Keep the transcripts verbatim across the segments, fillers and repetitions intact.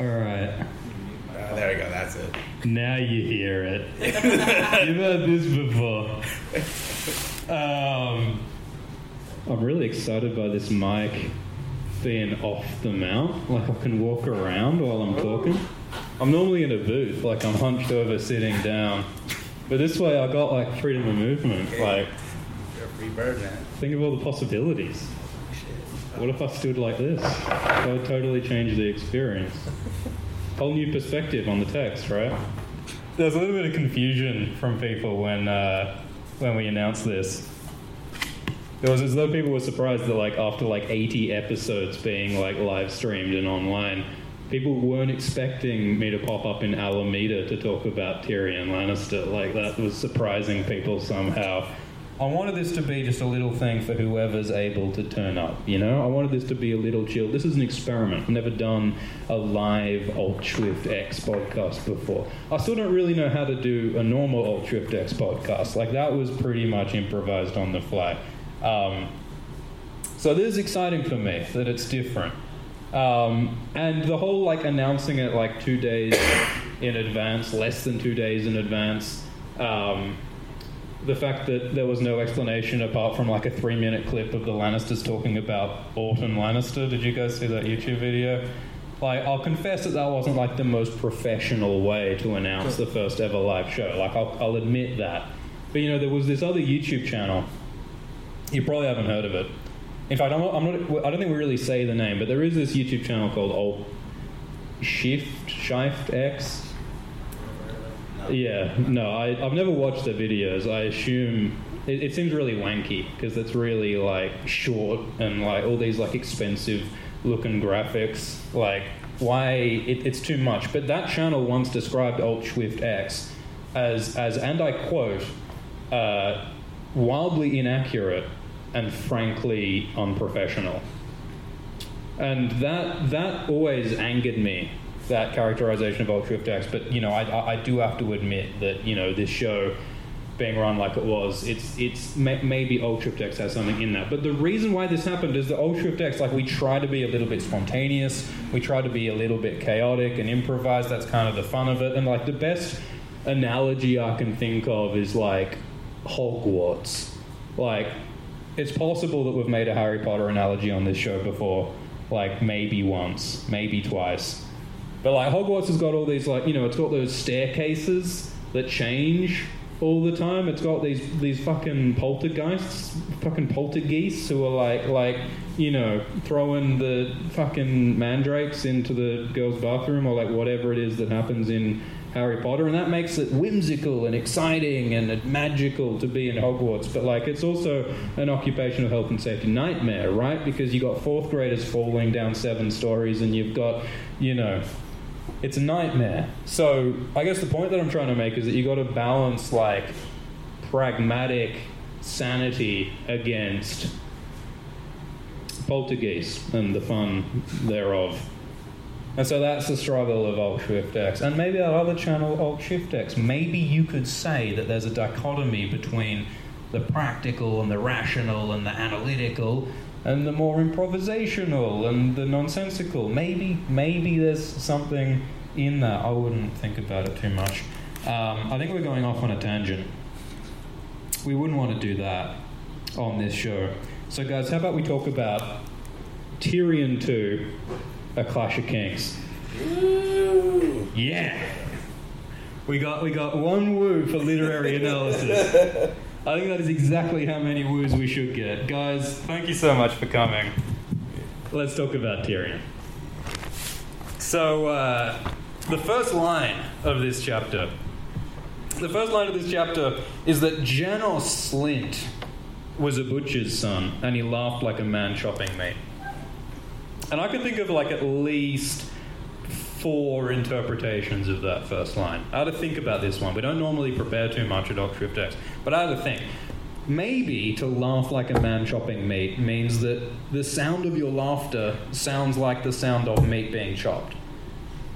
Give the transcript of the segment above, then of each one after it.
All right. Uh, there we go. That's it. Now you hear it. You've heard this before. Um, I'm really excited by this mic being off the mount. Like, I can walk around while I'm talking. I'm normally in a booth. Like, I'm hunched over sitting down. But this way, I got, like, freedom of movement. Yeah. Like, you're a free bird, man. Think of all the possibilities. Shit. What if I stood like this? That would totally change the experience. Whole new perspective on the text, right? There's a little bit of confusion from people when uh, when we announced this. It was as though people were surprised that, like, after like eighty episodes being like live streamed and online, people weren't expecting me to pop up in Alameda to talk about Tyrion Lannister. Like, that was surprising people somehow. I wanted this to be just a little thing for whoever's able to turn up, you know? I wanted this to be a little chill. This is an experiment. I've never done a live Alt-Shift X podcast before. I still don't really know how to do a normal Alt-Shift X podcast. Like, that was pretty much improvised on the fly. Um, so this is exciting for me, that it's different. Um, and the whole, like, announcing it, like, two days in advance, less than two days in advance, um... the fact that there was no explanation apart from like a three-minute clip of the Lannisters talking about Autumn Lannister. Did you guys see that YouTube video? Like, I'll confess that that wasn't like the most professional way to announce the first ever live show. Like, I'll, I'll admit that. But, you know, there was this other YouTube channel. You probably haven't heard of it. In fact, I'm not, I'm not, I don't think we really say the name, but there is this YouTube channel called Alt-Shift Shift X. Yeah, no, I, I've never watched their videos. I assume it, it seems really wanky because it's really like short and like all these like expensive looking graphics. Like, why it, it's too much. But that channel once described Alt-Shift X as as and I quote, uh, wildly inaccurate and frankly unprofessional. And that that always angered me. That characterization of Alt-Shift X, but you know, I, I do have to admit that, you know, this show being run like it was, it's it's may, maybe Alt-Shift X has something in that. But the reason why this happened is that Alt-Shift X, like, we try to be a little bit spontaneous, we try to be a little bit chaotic and improvised. That's kind of the fun of it. And like the best analogy I can think of is like Hogwarts. Like, it's possible that we've made a Harry Potter analogy on this show before, like maybe once, maybe twice. But, like, Hogwarts has got all these, like, you know, it's got those staircases that change all the time. It's got these these fucking poltergeists, fucking poltergeese who are, like, like you know, throwing the fucking mandrakes into the girl's bathroom or, like, whatever it is that happens in Harry Potter. And that makes it whimsical and exciting and magical to be in Hogwarts. But, like, it's also an occupational health and safety nightmare, right? Because you got fourth graders falling down seven stories and you've got, you know... it's a nightmare. So I guess the point that I'm trying to make is that you got to balance like pragmatic sanity against poltergeist and the fun thereof. And so that's the struggle of Alt-Shift X. And maybe our other channel, Alt-Shift X, maybe you could say that there's a dichotomy between the practical and the rational and the analytical and the more improvisational and the nonsensical. Maybe maybe there's something in that. I wouldn't think about it too much. Um, I think we're going off on a tangent. We wouldn't want to do that on this show. So, guys, how about we talk about Tyrion two, A Clash of Kings? Woo! Yeah! We got, we got one woo for literary analysis. I think that is exactly how many woos we should get. Guys, thank you so much for coming. Let's talk about Tyrion. So, uh, the first line of this chapter... The first line of this chapter is that Janos Slynt was a butcher's son, and he laughed like a man chopping meat. And I can think of, like, at least four interpretations of that first line. I had to think about this one. We don't normally prepare too much at Alt-Shift X, but I had to think. Maybe to laugh like a man chopping meat means that the sound of your laughter sounds like the sound of meat being chopped.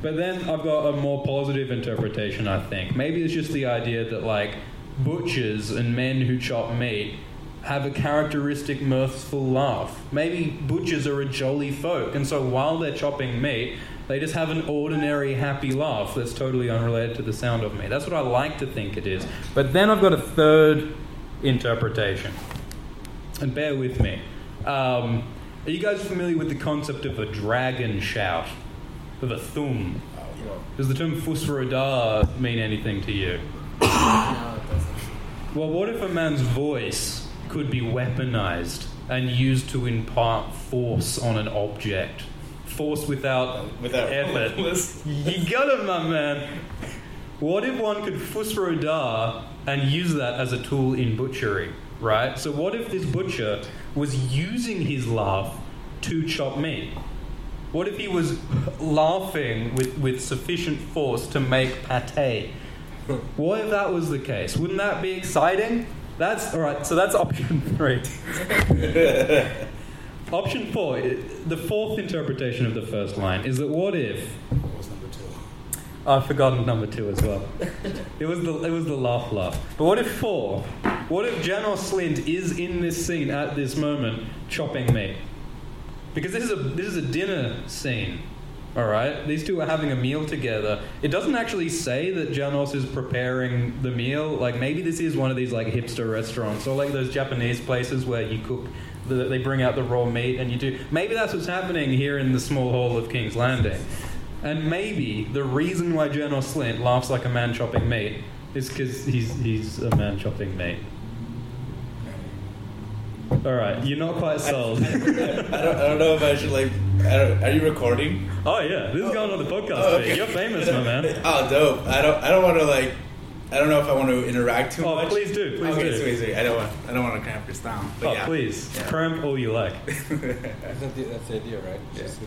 But then I've got a more positive interpretation, I think. Maybe it's just the idea that, like, butchers and men who chop meat have a characteristic mirthful laugh. Maybe butchers are a jolly folk, and so while they're chopping meat, They just have an ordinary happy laugh that's totally unrelated to the sound of me. That's what I like to think it is. But then I've got a third interpretation. And bear with me. Um, are you guys familiar with the concept of a dragon shout? Of a thum? Does the term fusra mean anything to you? No, it doesn't. Well, what if a man's voice could be weaponized and used to impart force on an object? Force without, without effort. You got it, my man. What if one could fusra and use that as a tool in butchery, right? So what if this butcher was using his laugh to chop meat? What if he was laughing with, with sufficient force to make pate? What if that was the case? Wouldn't that be exciting? That's all right. So that's option three. Option four, the fourth interpretation of the first line, is that what if... What was number two? I've forgotten number two as well. It was the it was the laugh laugh. But what if four? What if Janos Slynt is in this scene at this moment chopping meat? Because this is a this is a dinner scene, all right? These two are having a meal together. It doesn't actually say that Janos is preparing the meal. Like, maybe this is one of these, like, hipster restaurants or, like, those Japanese places where you cook, the, they bring out the raw meat and you do... Maybe that's what's happening here in the small hall of King's Landing. And maybe the reason why Janos Slynt laughs like a man chopping meat is because he's, he's a man chopping meat. All right, you're not quite sold. I, I, I, don't, I don't know if I should, like... I don't, are you recording? Oh, yeah. This oh, is going on the podcast. Oh, okay. You're famous, my man. Oh, dope. I don't I don't want to, like... I don't know if I want to interact too oh, much. Oh, please do. Please okay, do. Sweet, sweet. I don't want, I don't want to cramp this down. But oh, yeah. please. Yeah. Cramp all you like. That's the, that's the idea, right? Yeah. Just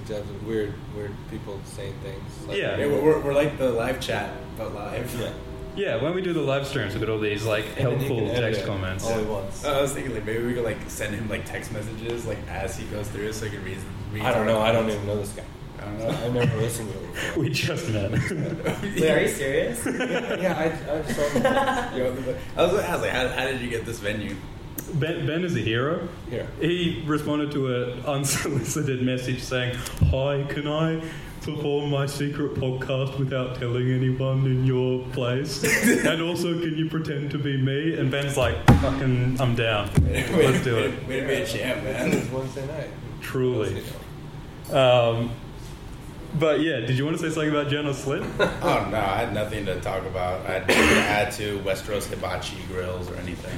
weird, weird people saying things. Like, yeah. yeah we're, we're, we're like the live chat, but live. Yeah. Yeah, when we do the live streams, we've got all these, like, helpful text comments. All at once. I was thinking, like, maybe we could, like, send him, like, text messages, like, as he goes through so he can read them. I don't know. I don't even know this guy. I don't know. I've never listened to him before. We just met. Wait, are you serious? yeah, yeah, I, I saw him. I was like, I was like how, how did you get this venue? Ben, Ben is a hero. Yeah. He responded to an unsolicited message saying, "Hi, can I... perform my secret podcast without telling anyone in your place? And also, can you pretend to be me?" And Ben's like, "Fucking, I'm down. Let's do it." We're a champ, man. It's Wednesday night. Truly. Um, but yeah, did you want to say something about Janos Slynt? Oh no, I had nothing to talk about. I didn't add to Westeros hibachi grills or anything.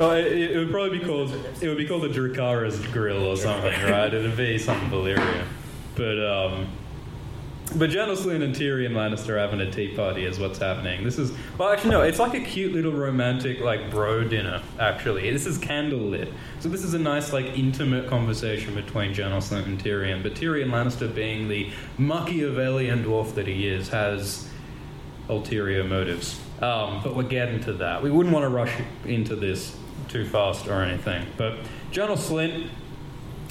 Oh, it, it would probably be called it would be called a Dracara's grill or something, right? It'd be something Valyrian. But um, but Janos Slynt and Tyrion Lannister having a tea party is what's happening. This is well, actually no, it's like a cute little romantic, like, bro dinner. Actually, this is candlelit, so this is a nice, like, intimate conversation between Janos Slynt and Tyrion. But Tyrion Lannister, being the Machiavellian dwarf that he is, has ulterior motives. Um, but we're getting to that. We wouldn't want to rush into this too fast or anything. But Janos Slynt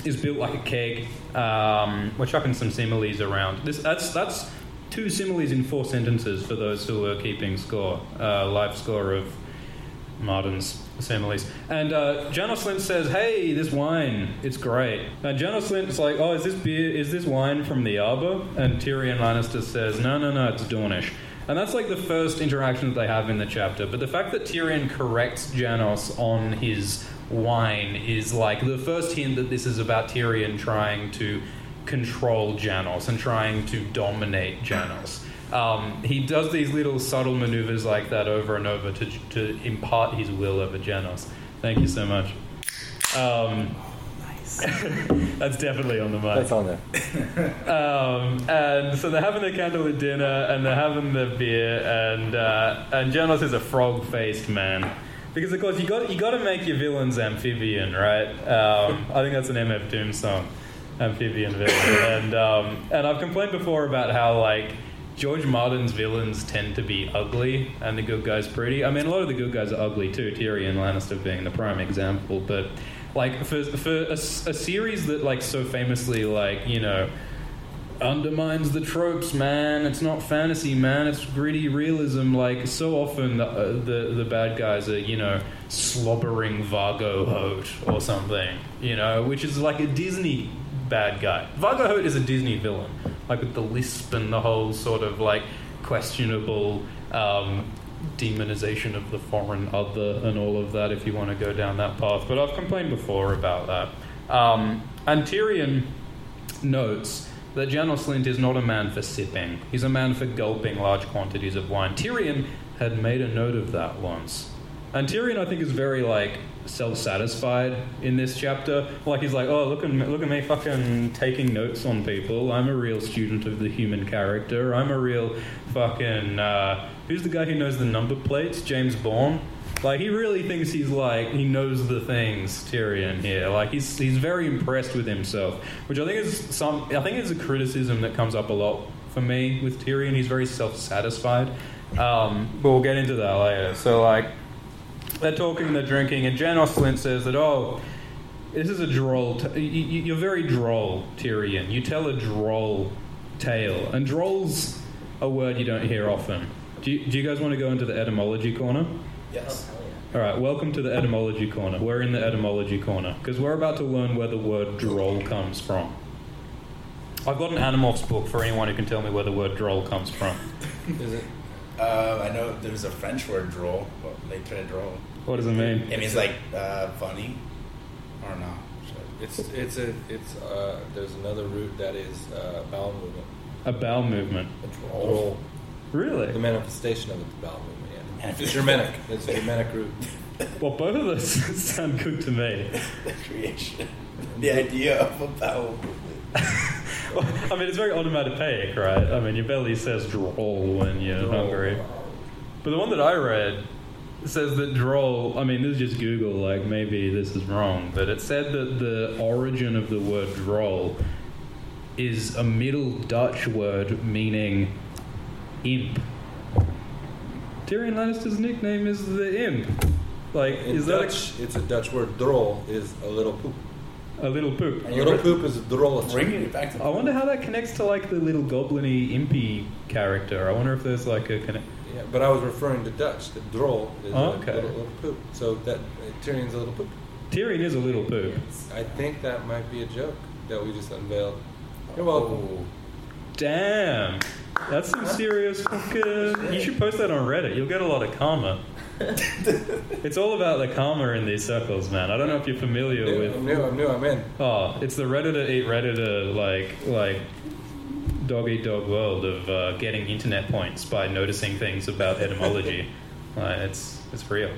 is built like a keg. Um, we're chucking some similes around. This that's that's two similes in four sentences for those who are keeping score, uh, life score of Martin's similes. And uh, Janos Slynt says, "Hey, this wine, it's great." And Janos Slint's like, "Oh, is this beer? Is this wine from the Arbor?" And Tyrion Lannister says, "No, no, no, it's Dornish." And that's, like, the first interaction that they have in the chapter. But the fact that Tyrion corrects Janos on his wine is, like, the first hint that this is about Tyrion trying to control Janos and trying to dominate Janos. Um, he does these little subtle maneuvers like that over and over to to impart his will over Janos. Thank you so much. Um... That's definitely on the mic. That's on there. um, and so they're having their candlelit dinner and they're having their beer, and uh, and Janos is a frog-faced man because, of course, you got you got to make your villains amphibian, right? Um, I think that's an M F Doom song, amphibian villain. and um, and I've complained before about how, like, George Martin's villains tend to be ugly and the good guys pretty. I mean, a lot of the good guys are ugly too. Tyrion Lannister being the prime example, but. Like, for for a, a series that, like, so famously, like, you know, undermines the tropes, man. It's not fantasy, man. It's gritty realism. Like, so often the uh, the, the bad guys are, you know, slobbering Vargo Hoat or something, you know, which is like a Disney bad guy. Vargo Hoat is a Disney villain, like with the lisp and the whole sort of like questionable um, demonization of the foreign other and all of that, if you want to go down that path. But I've complained before about that. Um, and Tyrion notes that Janos Slynt is not a man for sipping. He's a man for gulping large quantities of wine. Tyrion had made a note of that once. And Tyrion, I think, is very, like, self-satisfied in this chapter. Like, he's like, oh, look at me, look at me fucking taking notes on people. I'm a real student of the human character. I'm a real fucking... Uh, who's the guy who knows the number plates? James Bourne? Like, he really thinks he's, like, he knows the things, Tyrion here. Like, he's he's very impressed with himself, which I think is some... I think is a criticism that comes up a lot for me with Tyrion. He's very self-satisfied. Um, but we'll get into that later. So, like... They're talking, they're drinking, and Janos Slynt says that, oh, this is a droll... T- you, you're very droll, Tyrion. You tell a droll tale. And droll's a word you don't hear often. Do you, do you guys want to go into the etymology corner? Yes. All right, welcome to the etymology corner. We're in the etymology corner, because we're about to learn where the word droll comes from. I've got an Animorphs book for anyone who can tell me where the word droll comes from. Is it? Uh, I know there's a French word, droll, but they try to droll. What does it mean? It means like uh, funny, or no? It's it's a it's uh, there's another root that is uh, bowel movement. A bowel movement. A droll. droll. Really? The manifestation of it, the bowel movement. Yeah. It's Germanic. It's a Germanic root. Well, both of those sound good to me. The creation, the idea of a bowel movement. I mean, it's very onomatopoeic, right? I mean, your belly says droll when you're droll. hungry. But the one that I read says that droll, I mean, this is just Google, like, maybe this is wrong, but it said that the origin of the word droll is a Middle Dutch word meaning imp. Tyrion Lannister's nickname is the imp. Like, In is Dutch, that a... it's a Dutch word. Droll is a little poop. A little poop. A little poop is a droll. Bringing it back to I wonder how that connects to, like, the little goblin-y, impy character. I wonder if there's, like, a connect... Yeah, but I was referring to Dutch. The droll is oh, okay. a little, little poop. So that uh, Tyrion's a little poop. Tyrion is a little poop. Yes. I think that might be a joke that we just unveiled. You're welcome. Oh. Damn. That's some serious fucking... You should post that on Reddit. You'll get a lot of karma. It's all about the karma in these circles, man. I don't know if you're familiar I'm new, with... I'm new, I'm new, I'm in. Oh, it's the Redditor eat Redditor, like, like dog eat dog world of uh, getting internet points by noticing things about etymology. uh, it's it's real.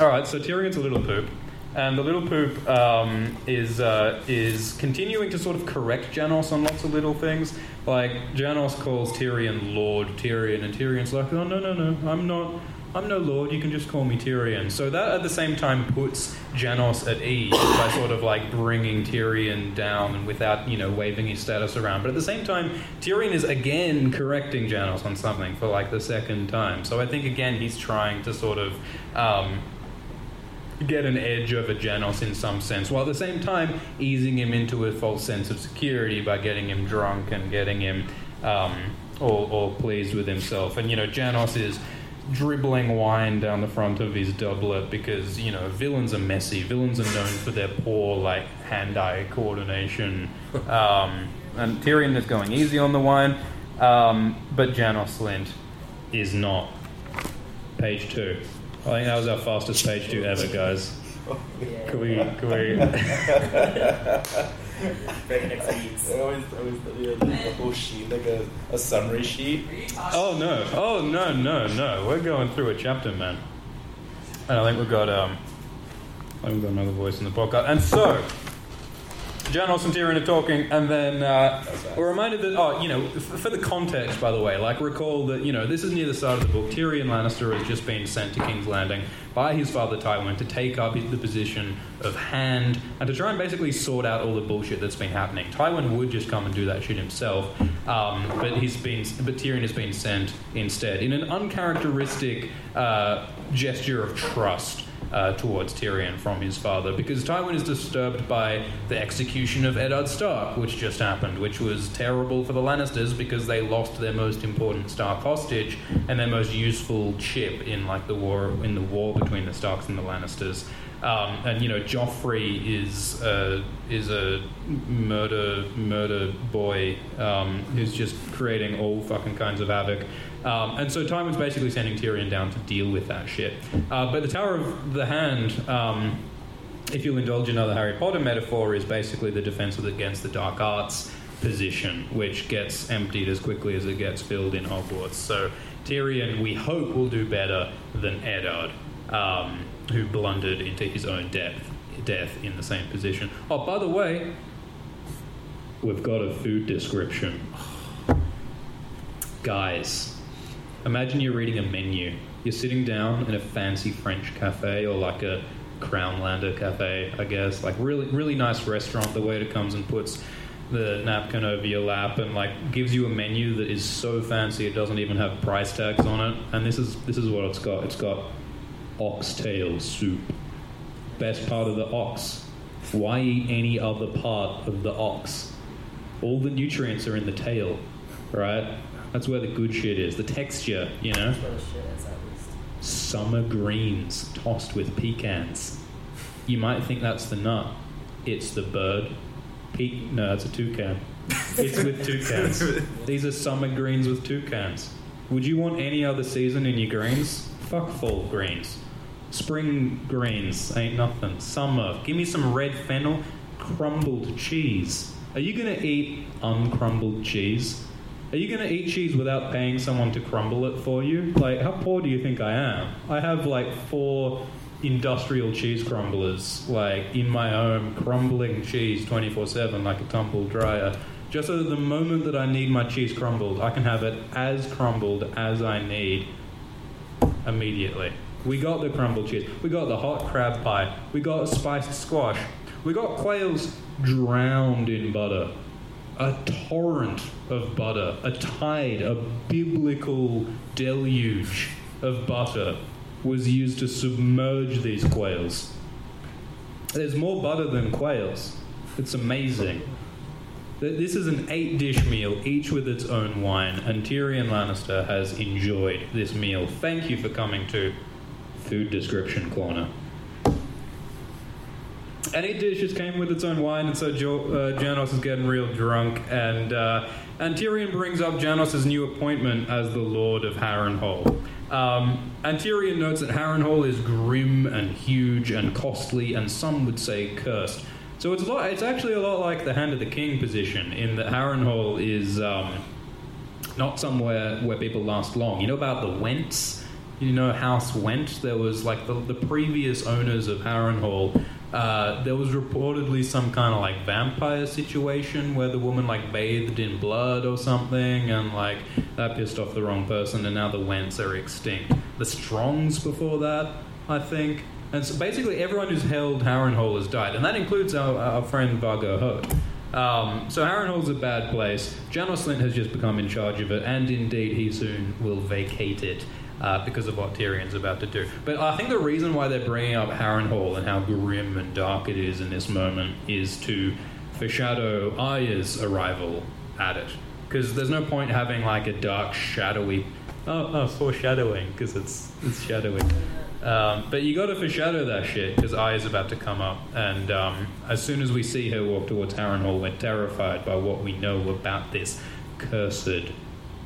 All right, so Tyrion's a little poop. And the little poop um, is uh, is continuing to sort of correct Janos on lots of little things. Like, Janos calls Tyrion Lord Tyrion, and Tyrion's like, oh, no, no, no, I'm not... I'm no lord, you can just call me Tyrion. So that, at the same time, puts Janos at ease by sort of, like, bringing Tyrion down and without, you know, waving his status around. But at the same time, Tyrion is again correcting Janos on something for, like, the second time. So I think, again, he's trying to sort of um, get an edge over Janos in some sense, while at the same time easing him into a false sense of security by getting him drunk and getting him um, all, all pleased with himself. And, you know, Janos is... dribbling wine down the front of his doublet because, you know, villains are messy. Villains are known for their poor, like, hand-eye coordination. Um, and Tyrion is going easy on the wine, um, but Janos Slynt is not. Page two. I think that was our fastest page two ever, guys. Can we... Can we... I always, always do the whole sheet, like a, a summary sheet. Oh, no. Oh, no, no, no. We're going through a chapter, man. And I think we've got, um... I think we've got another voice in the podcast. And so... Janos and Tyrion are talking, and then uh, right. we're reminded that, oh, you know, f- for the context, by the way, like, recall that, you know, this is near the start of the book. Tyrion Lannister has just been sent to King's Landing by his father Tywin to take up the position of hand and to try and basically sort out all the bullshit that's been happening. Tywin would just come and do that shit himself, um, but he's been, but Tyrion has been sent instead in an uncharacteristic uh, gesture of trust. Uh, towards Tyrion from his father, because Tywin is disturbed by the execution of Eddard Stark, which just happened, which was terrible for the Lannisters because they lost their most important Stark hostage and their most useful chip in like the war in the war between the Starks and the Lannisters. Um, and you know, Joffrey is uh, is a murder murder boy um, who's just creating all fucking kinds of havoc. Um, and so Tywin's basically sending Tyrion down to deal with that shit. Uh, but the Tower of the Hand, um, if you'll indulge another Harry Potter metaphor, is basically the defense against the dark arts position, which gets emptied as quickly as it gets filled in Hogwarts. So Tyrion, we hope, will do better than Eddard, um, who blundered into his own depth, death in the same position. Oh, by the way, we've got a food description. Guys, imagine you're reading a menu. You're sitting down in a fancy French cafe, or like a Crownlander cafe, I guess. Like, really, really nice restaurant. The waiter comes and puts the napkin over your lap and like gives you a menu that is so fancy it doesn't even have price tags on it. And this is this is what it's got. It's got oxtail soup. Best part of the ox. Why eat any other part of the ox? All the nutrients are in the tail, right? That's where the good shit is. The texture, you know. That's where the shit is, at least. Summer greens tossed with pecans. You might think that's the nut. It's the bird. Pe- no, that's a toucan. It's with toucans. These are summer greens with toucans. Would you want any other season in your greens? Fuck fall greens. Spring greens ain't nothing. Summer. Give me some red fennel. Crumbled cheese. Are you going to eat uncrumbled cheese? Are you going to eat cheese without paying someone to crumble it for you? Like, how poor do you think I am? I have like four industrial cheese crumblers, like, in my home, crumbling cheese twenty-four seven like a tumble dryer, just so that the moment that I need my cheese crumbled, I can have it as crumbled as I need immediately. We got the crumbled cheese. We got the hot crab pie. We got spiced squash. We got quails drowned in butter. A torrent of butter. A tide, a biblical deluge of butter was used to submerge these quails. There's more butter than quails. It's amazing. This is an eight-dish meal, each with its own wine, and Tyrion Lannister has enjoyed this meal. Thank you for coming to Food Description Corner. And each dish just came with its own wine, and so jo- uh, Janos is getting real drunk, and, uh, and Tyrion brings up Janos' new appointment as the Lord of Harrenhal. Um, and Tyrion notes that Harrenhal is grim and huge and costly and some would say cursed. So it's a lot, it's actually a lot like the Hand of the King position in that Harrenhal is um, not somewhere where people last long. You know about the Wents? You know House Went? There was like the, the previous owners of Harrenhal. Uh, there was reportedly some kind of like vampire situation where the woman like bathed in blood or something, and like that pissed off the wrong person, and now the Wents are extinct. The Strongs before that, I think. And so basically everyone who's held Harrenhal has died, and that includes our, our friend Vargo Hoat. Um, so Harrenhal's a bad place. Janos Slynt has just become in charge of it, and indeed he soon will vacate it. Uh, because of what Tyrion's about to do. But I think the reason why they're bringing up Harrenhal and how grim and dark it is in this moment is to foreshadow Arya's arrival at it. Because there's no point having like a dark, shadowy... Oh, no, foreshadowing, because it's it's shadowing. Um, but you got to foreshadow that shit, because Arya's about to come up. And um, as soon as we see her walk towards Harrenhal, we're terrified by what we know about this cursed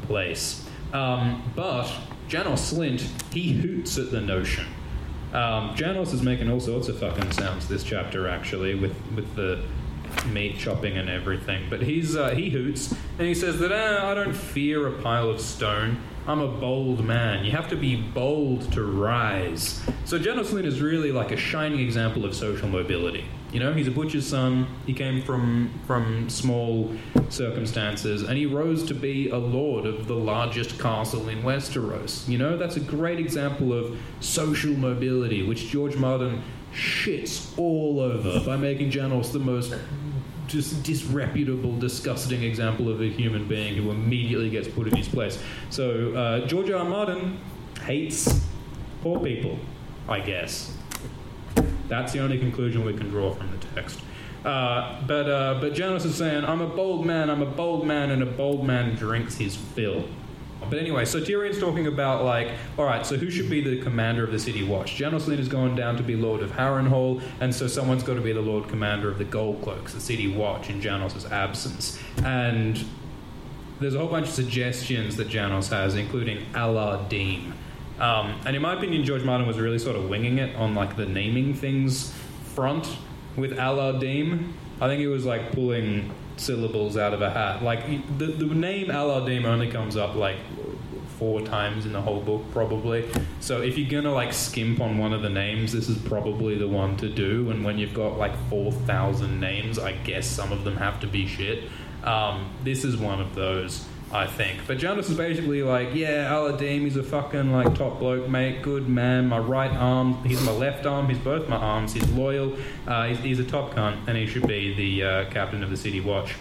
place. Um, but... Janos Slynt, he hoots at the notion. Um, Janos is making all sorts of fucking sounds this chapter, actually, with, with the meat chopping and everything. But he's uh, he hoots, and he says that, eh, I don't fear a pile of stone. I'm a bold man. You have to be bold to rise. So Janos Slynt is really like a shining example of social mobility. You know, he's a butcher's son. He came from from small circumstances, and he rose to be a lord of the largest castle in Westeros. You know, that's a great example of social mobility, which George Martin shits all over by making Janos the most just disreputable, disgusting example of a human being who immediately gets put in his place. So uh, George R. Martin hates poor people, I guess. That's the only conclusion we can draw from the text. Uh, but uh, but Janos is saying, I'm a bold man, I'm a bold man, and a bold man drinks his fill. But anyway, so Tyrion's talking about, like, all right, so who should be the commander of the City Watch? Janos Slynt has gone down to be Lord of Harrenhal, and so someone's got to be the Lord Commander of the Goldcloaks, the City Watch, in Janos' absence. And there's a whole bunch of suggestions that Janos has, including Allar Deem. Um, and in my opinion, George Martin was really sort of winging it on, like, the naming things front with Allar Deem. I think he was, like, pulling syllables out of a hat. Like, the the name Allar Deem only comes up, like, four times in the whole book, probably. So if you're gonna, like, skimp on one of the names, this is probably the one to do. And when you've got, like, four thousand names, I guess some of them have to be shit. Um, this is one of those, I think. But Janos is basically like, yeah, Allar Deem, he's a fucking, like, top bloke, mate, good man, my right arm, he's my left arm, he's both my arms, he's loyal, uh, he's, he's a top cunt, and he should be the uh, captain of the City Watch.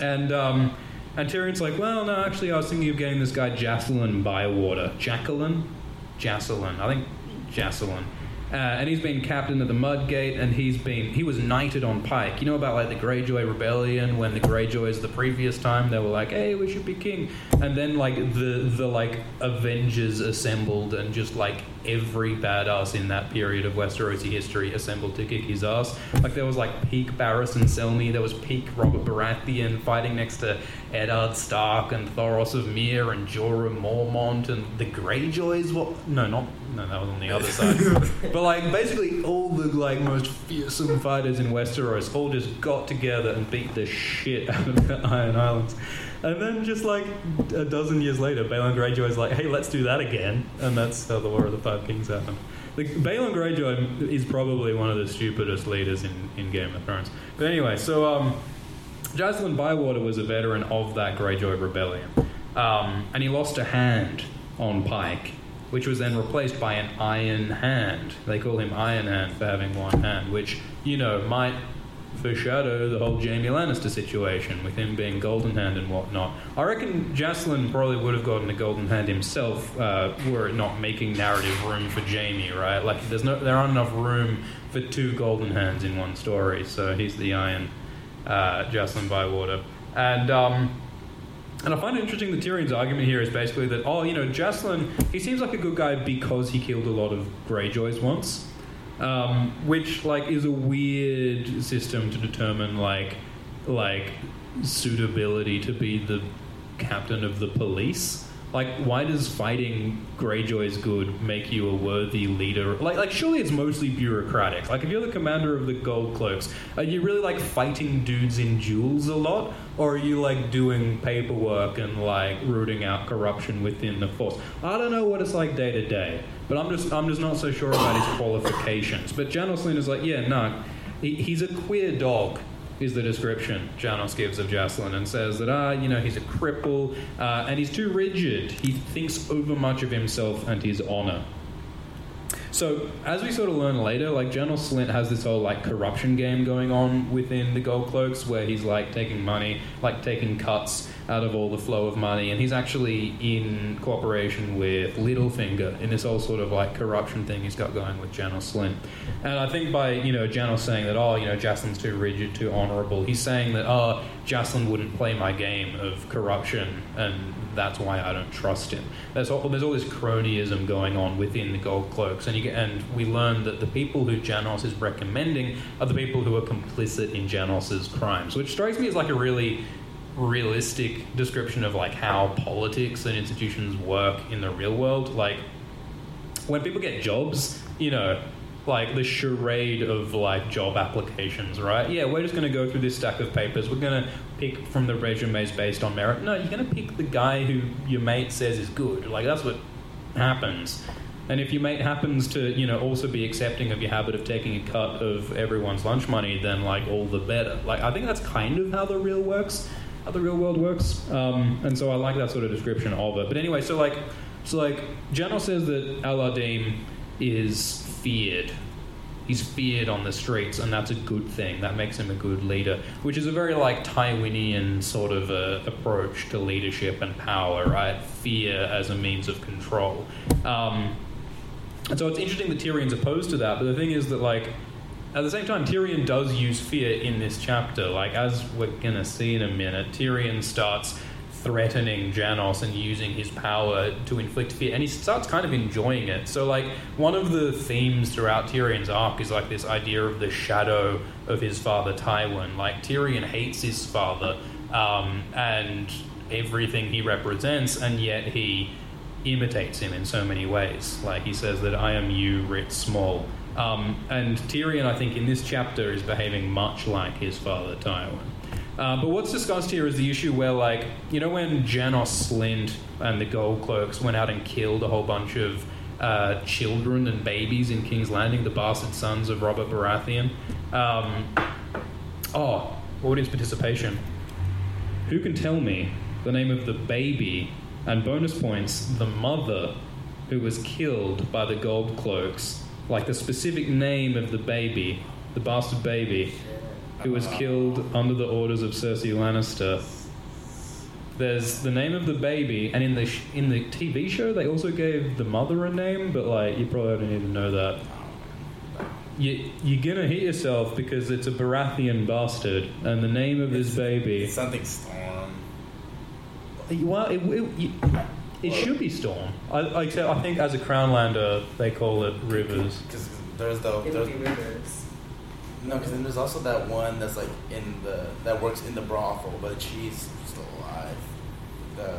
And um, and Tyrion's like, well, no, actually, I was thinking of getting this guy Jacelyn Bywater. Jacqueline? Jacelyn. I think Jacelyn. Uh, and he's been captain of the Mudgate, and he's been he was knighted on Pike. You know about, like, the Greyjoy Rebellion, when the Greyjoys the previous time, they were like, hey, we should be king. And then, like, the, the like, Avengers assembled, and just, like, every badass in that period of Westerosi history assembled to kick his ass. Like, there was, like, peak Barris and Selmy, there was peak Robert Baratheon fighting next to Eddard Stark and Thoros of Myr and Jeor Mormont, and the Greyjoys were... No, not... No, that was on the other side. But, like, basically all the, like, most fearsome fighters in Westeros all just got together and beat the shit out of the Iron Islands. And then just, like, a dozen years later, Balon Greyjoy's like, hey, let's do that again. And that's how the War of the Five Kings happened. Like, Balon Greyjoy is probably one of the stupidest leaders in, in Game of Thrones. But anyway, so um, Jacelyn Bywater was a veteran of that Greyjoy rebellion. Um, and he lost a hand on Pike, which was then replaced by an iron hand. They call him Iron Hand for having one hand, which, you know, might foreshadow the whole Jamie Lannister situation with him being Golden Hand and whatnot. I reckon Jacelyn probably would have gotten a Golden Hand himself uh, were it not making narrative room for Jamie, right? Like, there's no, there aren't enough room for two Golden Hands in one story, so he's the Iron uh, Jacelyn Bywater. And... Um, And I find it interesting that Tyrion's argument here is basically that, oh, you know, Jacelyn, he seems like a good guy because he killed a lot of Greyjoys once, um, which, like, is a weird system to determine, like, like suitability to be the captain of the police. Like, why does fighting Greyjoys good make you a worthy leader? Like, like surely it's mostly bureaucratic. Like, if you're the commander of the Goldcloaks, are you really, like, fighting dudes in duels a lot? Or are you, like, doing paperwork and, like, rooting out corruption within the force? I don't know what it's like day to day, but I'm just I'm just not so sure about his qualifications. But Janos Slynt is like, yeah, no, he, he's a queer dog, is the description Janos gives of Jacelyn, and says that, ah, you know, he's a cripple, uh, and he's too rigid. He thinks over much of himself and his honour. So, as we sort of learn later, like, Janos Slynt has this whole, like, corruption game going on within the Goldcloaks, where he's, like, taking money, like, taking cuts out of all the flow of money, and he's actually in cooperation with Littlefinger in this whole sort of, like, corruption thing he's got going with Janos Slynt. And I think by, you know, Janos saying that, oh, you know, Jacelyn's too rigid, too honourable, he's saying that, oh, Jacelyn wouldn't play my game of corruption, and that's why I don't trust him. There's all, there's all this cronyism going on within the Goldcloaks, and you And we learn that the people who Janos is recommending are the people who are complicit in Janos's crimes, which strikes me as, like, a really realistic description of, like, how politics and institutions work in the real world. Like, when people get jobs, you know, like, the charade of, like, job applications, right? Yeah, we're just going to go through this stack of papers. We're going to pick from the resumes based on merit. No, you're going to pick the guy who your mate says is good. Like, that's what happens. And if your mate happens to, you know, also be accepting of your habit of taking a cut of everyone's lunch money, then, like, all the better. Like, I think that's kind of how the real works, how the real world works. Um, and so I like that sort of description of it. But anyway, so, like, so like, Janos says that Allar Deem is feared. He's feared on the streets, and that's a good thing. That makes him a good leader, which is a very, like, Tywinian sort of a approach to leadership and power, right? Fear as a means of control. Um... And so it's interesting that Tyrion's opposed to that, but the thing is that, like, at the same time, Tyrion does use fear in this chapter. Like, as we're going to see in a minute, Tyrion starts threatening Janos and using his power to inflict fear, and he starts kind of enjoying it. So, like, one of the themes throughout Tyrion's arc is, like, this idea of the shadow of his father Tywin. Like, Tyrion hates his father um, and everything he represents, and yet he imitates him in so many ways. Like, he says that I am you, writ small. Um, and Tyrion, I think, in this chapter is behaving much like his father Tywin. Uh, but what's discussed here is the issue where, like, you know, when Janos Slynt and the Gold Cloaks went out and killed a whole bunch of uh, children and babies in King's Landing, the bastard sons of Robert Baratheon. Um, oh, audience participation. Who can tell me the name of the baby, and bonus points, the mother who was killed by the Gold Cloaks, like the specific name of the baby, the bastard baby, who was killed under the orders of Cersei Lannister. There's the name of the baby, and in the sh- in the T V show, they also gave the mother a name, but, like, you probably don't even know that. You, you're gonna hit yourself because it's a Baratheon bastard, and the name of this baby... Something Storm. Well, it, it, it should be Storm. I, except I think as a Crownlander, they call it Rivers. Because there's the... There's... It would be Rivers. No, because then there's also that one that's like in the that works in the brothel, but she's still alive. The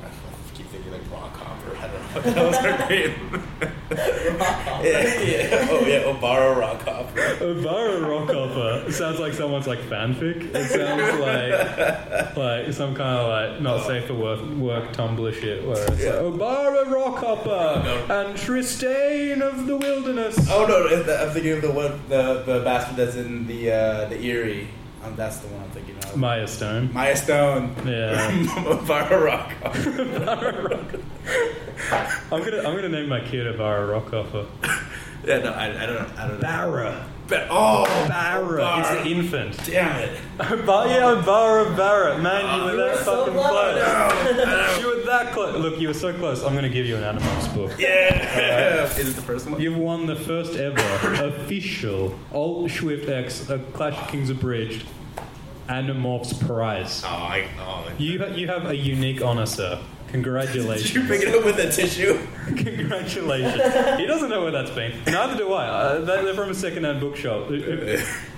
I keep thinking like Ron Copper. I don't know what that was her name. yeah, yeah, oh yeah, Obara Ron Copper. Obara Ron Copper sounds like someone's like fanfic. It sounds like like some kind of like not oh. safe for work work Tumblr shit. Where it's yeah. like Obara Ron Copper no. and Tristane of the Wilderness. Oh no, the, I'm thinking of the one the the bastard that's in the uh, the Eyrie. Um, that's the one I'm thinking of. Maya Stone. Maya Stone. Yeah. Barra Rock. Barra Rock. I'm gonna I'm gonna name my kid a Barra Rockoffer. Yeah, no, I, I don't I don't know. Barra. Ba- oh, Barra. Barra. It's the infant. Damn it. Oh, bar- yeah, Barra Barra. Man, oh, you were that so fucking close. You were that close. Look, you were so close. I'm gonna give you an Animals book. Yeah. Right. Is it the first one? You've won the first ever official Alt-Shift X of Clash of Kings Abridged Animals prize. Oh, I, oh you ha- you have a unique honor, sir. Congratulations. Did you pick it up with a tissue? Congratulations. He doesn't know where that's been. Neither do I. Uh, they're from a second-hand bookshop. Yeah,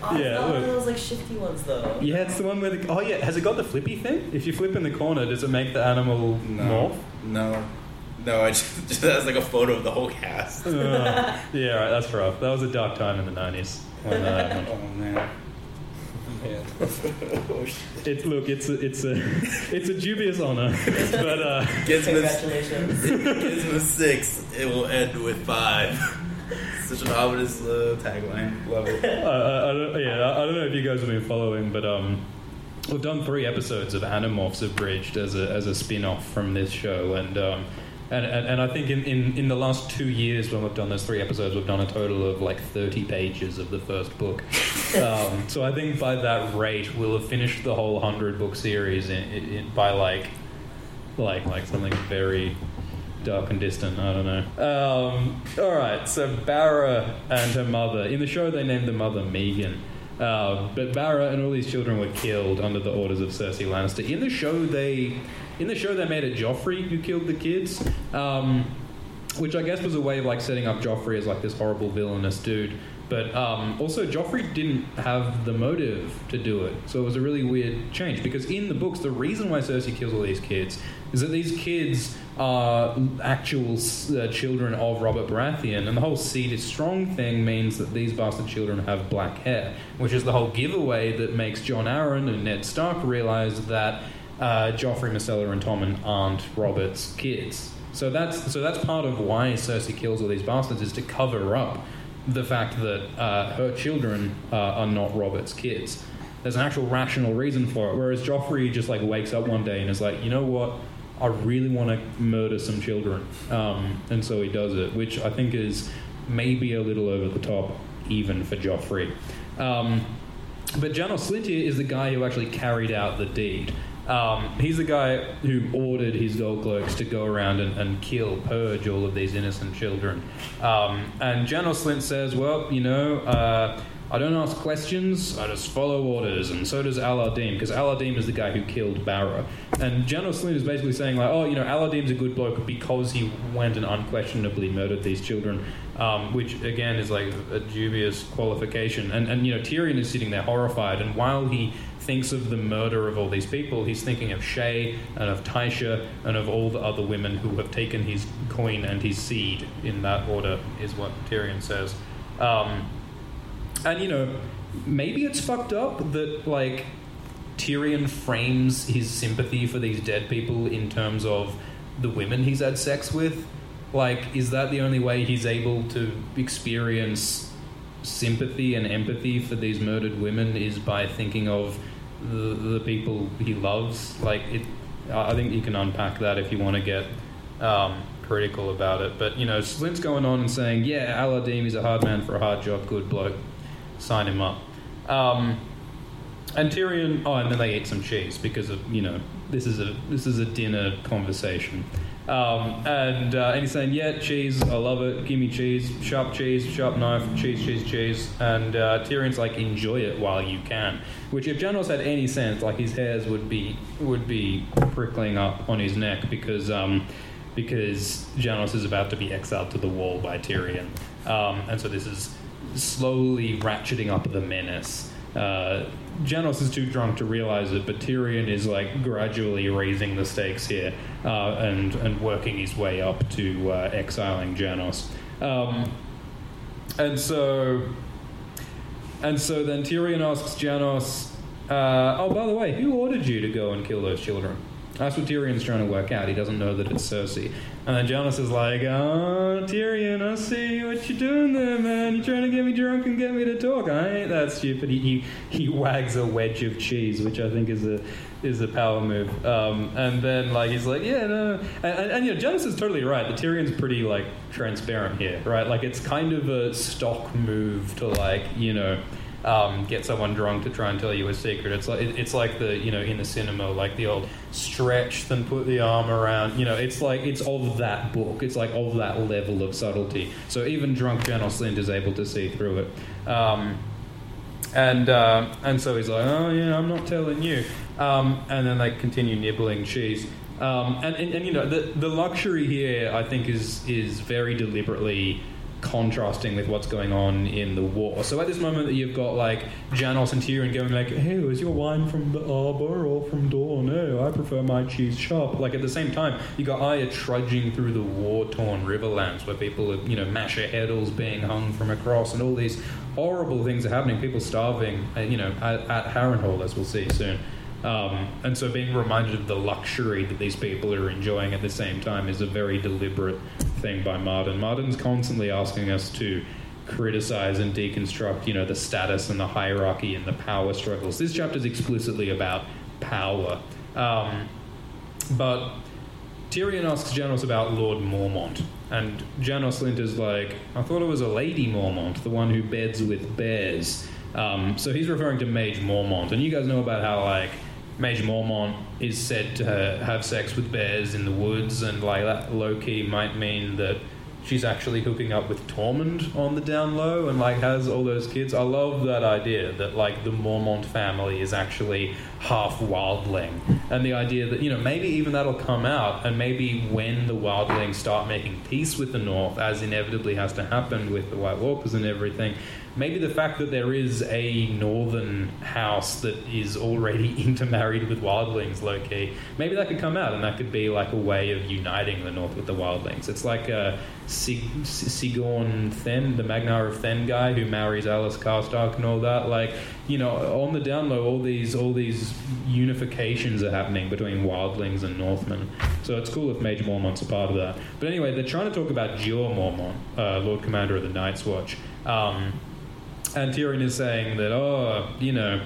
oh, yeah, one of those like shifty ones, though. Yeah, it's the one where the... Oh, yeah. Has it got the flippy thing? If you flip in the corner, does it make the animal no. morph? No. No, I just, just... That's like a photo of the whole cast. uh, yeah, right. That's rough. That was a dark time in the nineties. When, uh, oh, man. Yeah. Oh, it's look, it's a, it's a, it's a dubious honor, but uh, congratulations. Gizmo six. It will end with five. Such an ominous uh, tagline. Love it. Uh, I, I don't, yeah, I don't know if you guys have been following, but um, we've done three episodes of Animorphs Abridged as a as a spin-off from this show, and um, and, and and I think in, in in the last two years when we've done those three episodes, we've done a total of like thirty pages of the first book. Um, so I think by that rate, we'll have finished the whole hundred-book series in, in, in, by, like, like like something very dark and distant. I don't know. Um, all right, so Barra and her mother. In the show, they named the mother Megan. Uh, but Barra and all these children were killed under the orders of Cersei Lannister. In the show, they in the show they made it Joffrey who killed the kids, um, which I guess was a way of, like, setting up Joffrey as, like, this horrible, villainous dude. But um, also, Joffrey didn't have the motive to do it. So it was a really weird change. Because in the books, the reason why Cersei kills all these kids is that these kids are actual uh, children of Robert Baratheon. And the whole seed is strong thing means that these bastard children have black hair, which is the whole giveaway that makes Jon Arryn and Ned Stark realize that uh, Joffrey, Myrcella, and Tommen aren't Robert's kids. So that's, so that's part of why Cersei kills all these bastards, is to cover up the fact that uh, her children uh, are not Robert's kids. There's an actual rational reason for it, whereas Joffrey just, like, wakes up one day and is like, you know what, I really want to murder some children. Um, and so he does it, which I think is maybe a little over the top, even for Joffrey. Um, but Janos Slynt is the guy who actually carried out the deed. Um, he's the guy who ordered his Gold Cloaks to go around and, and kill, purge all of these innocent children. Um, and Janos Slynt says, well, you know, uh, I don't ask questions, I just follow orders, and so does Allar Deem, because Allar Deem is the guy who killed Barra. And Janos Slynt is basically saying, like, oh, you know, Allar Deem's a good bloke because he went and unquestionably murdered these children, um, which, again, is, like, a dubious qualification. And, and, you know, Tyrion is sitting there horrified, and while he thinks of the murder of all these people, he's thinking of Shae and of Tysha and of all the other women who have taken his coin and his seed, in that order, is what Tyrion says. Um... And, you know, maybe it's fucked up that, like, Tyrion frames his sympathy for these dead people in terms of the women he's had sex with. Like, is that the only way he's able to experience sympathy and empathy for these murdered women, is by thinking of the, the people he loves? Like, it, I think you can unpack that if you want to get Um, critical about it. But, you know, Slynt's going on and saying, yeah, Allar Deem is a hard man for a hard job, good bloke. Sign him up. Um, and Tyrion... Oh, and then they eat some cheese because of, you know, this is a this is a dinner conversation. Um, and, uh, and he's saying, yeah, cheese, I love it, give me cheese, sharp cheese, sharp knife, cheese, cheese, cheese. And uh, Tyrion's like, enjoy it while you can. Which, if Janos had any sense, like, his hairs would be, would be prickling up on his neck because... Um, because Janos is about to be exiled to the wall by Tyrion. Um, and so this is slowly ratcheting up the menace. Uh, Janos is too drunk to realize it, but Tyrion is, like, gradually raising the stakes here uh, and, and working his way up to uh, exiling Janos. Um, and so... And so then Tyrion asks Janos, uh, oh, by the way, who ordered you to go and kill those children? That's what Tyrion's trying to work out. He doesn't know that it's Cersei. And then Janos is like, oh, Tyrion, I see what you're doing there, man. You're trying to get me drunk and get me to talk. I ain't that stupid. He he, he wags a wedge of cheese, which I think is a is a power move. Um, and then, like, he's like, yeah, no. And, and, and, you know, Janos is totally right. The Tyrion's pretty, like, transparent here, right? Like, it's kind of a stock move to, like, you know... Um, get someone drunk to try and tell you a secret. It's like it, it's like the, you know, in the cinema, like the old stretch, then put the arm around. You know, it's like it's of that book. It's like of that level of subtlety. So even drunk Janos Slynt is able to see through it. Um, and uh, and so he's like, oh yeah, I'm not telling you. Um, and then they continue nibbling cheese. Um, and, and and you know the the luxury here, I think, is is very deliberately contrasting with what's going on in the war. So at this moment that you've got, like, Janos and Tyrion going like, hey, is your wine from the Arbor or from Dawn? No, I prefer my cheese sharp. Like, at the same time, you got Arya trudging through the war-torn riverlands where people are, you know, Masha Heddles being hung from a cross and all these horrible things are happening. People starving, you know, at, at Harrenhal, as we'll see soon. Um, and so being reminded of the luxury that these people are enjoying at the same time is a very deliberate thing by Martin. Martin's constantly asking us to criticize and deconstruct, you know, the status and the hierarchy and the power struggles. This chapter's explicitly about power. Um, but Tyrion asks Janos about Lord Mormont, and Janos Slynt is like, I thought it was a Lady Mormont, the one who beds with bears. Um, so he's referring to Mage Mormont, and you guys know about how, like, Mage Mormont is said to uh, have sex with bears in the woods, and, like, that low-key might mean that she's actually hooking up with Tormund on the down low and, like, has all those kids. I love that idea that, like, the Mormont family is actually half wildling, and the idea that, you know, maybe even that'll come out, and maybe when the wildlings start making peace with the North, as inevitably has to happen with the White Walkers and everything, maybe the fact that there is a northern house that is already intermarried with wildlings, low-key, maybe that could come out, and that could be, like, a way of uniting the North with the wildlings. It's like a Sig- Sigorn Thenn, the Magnar of Thenn guy who marries Alice Karstark and all that. Like, you know, on the down low, all these, all these unifications are happening between wildlings and Northmen. So it's cool if Mage Mormont's a part of that. But anyway, they're trying to talk about Jeor Mormont, uh, Lord Commander of the Night's Watch. Um... And Tyrion is saying that, oh, you know,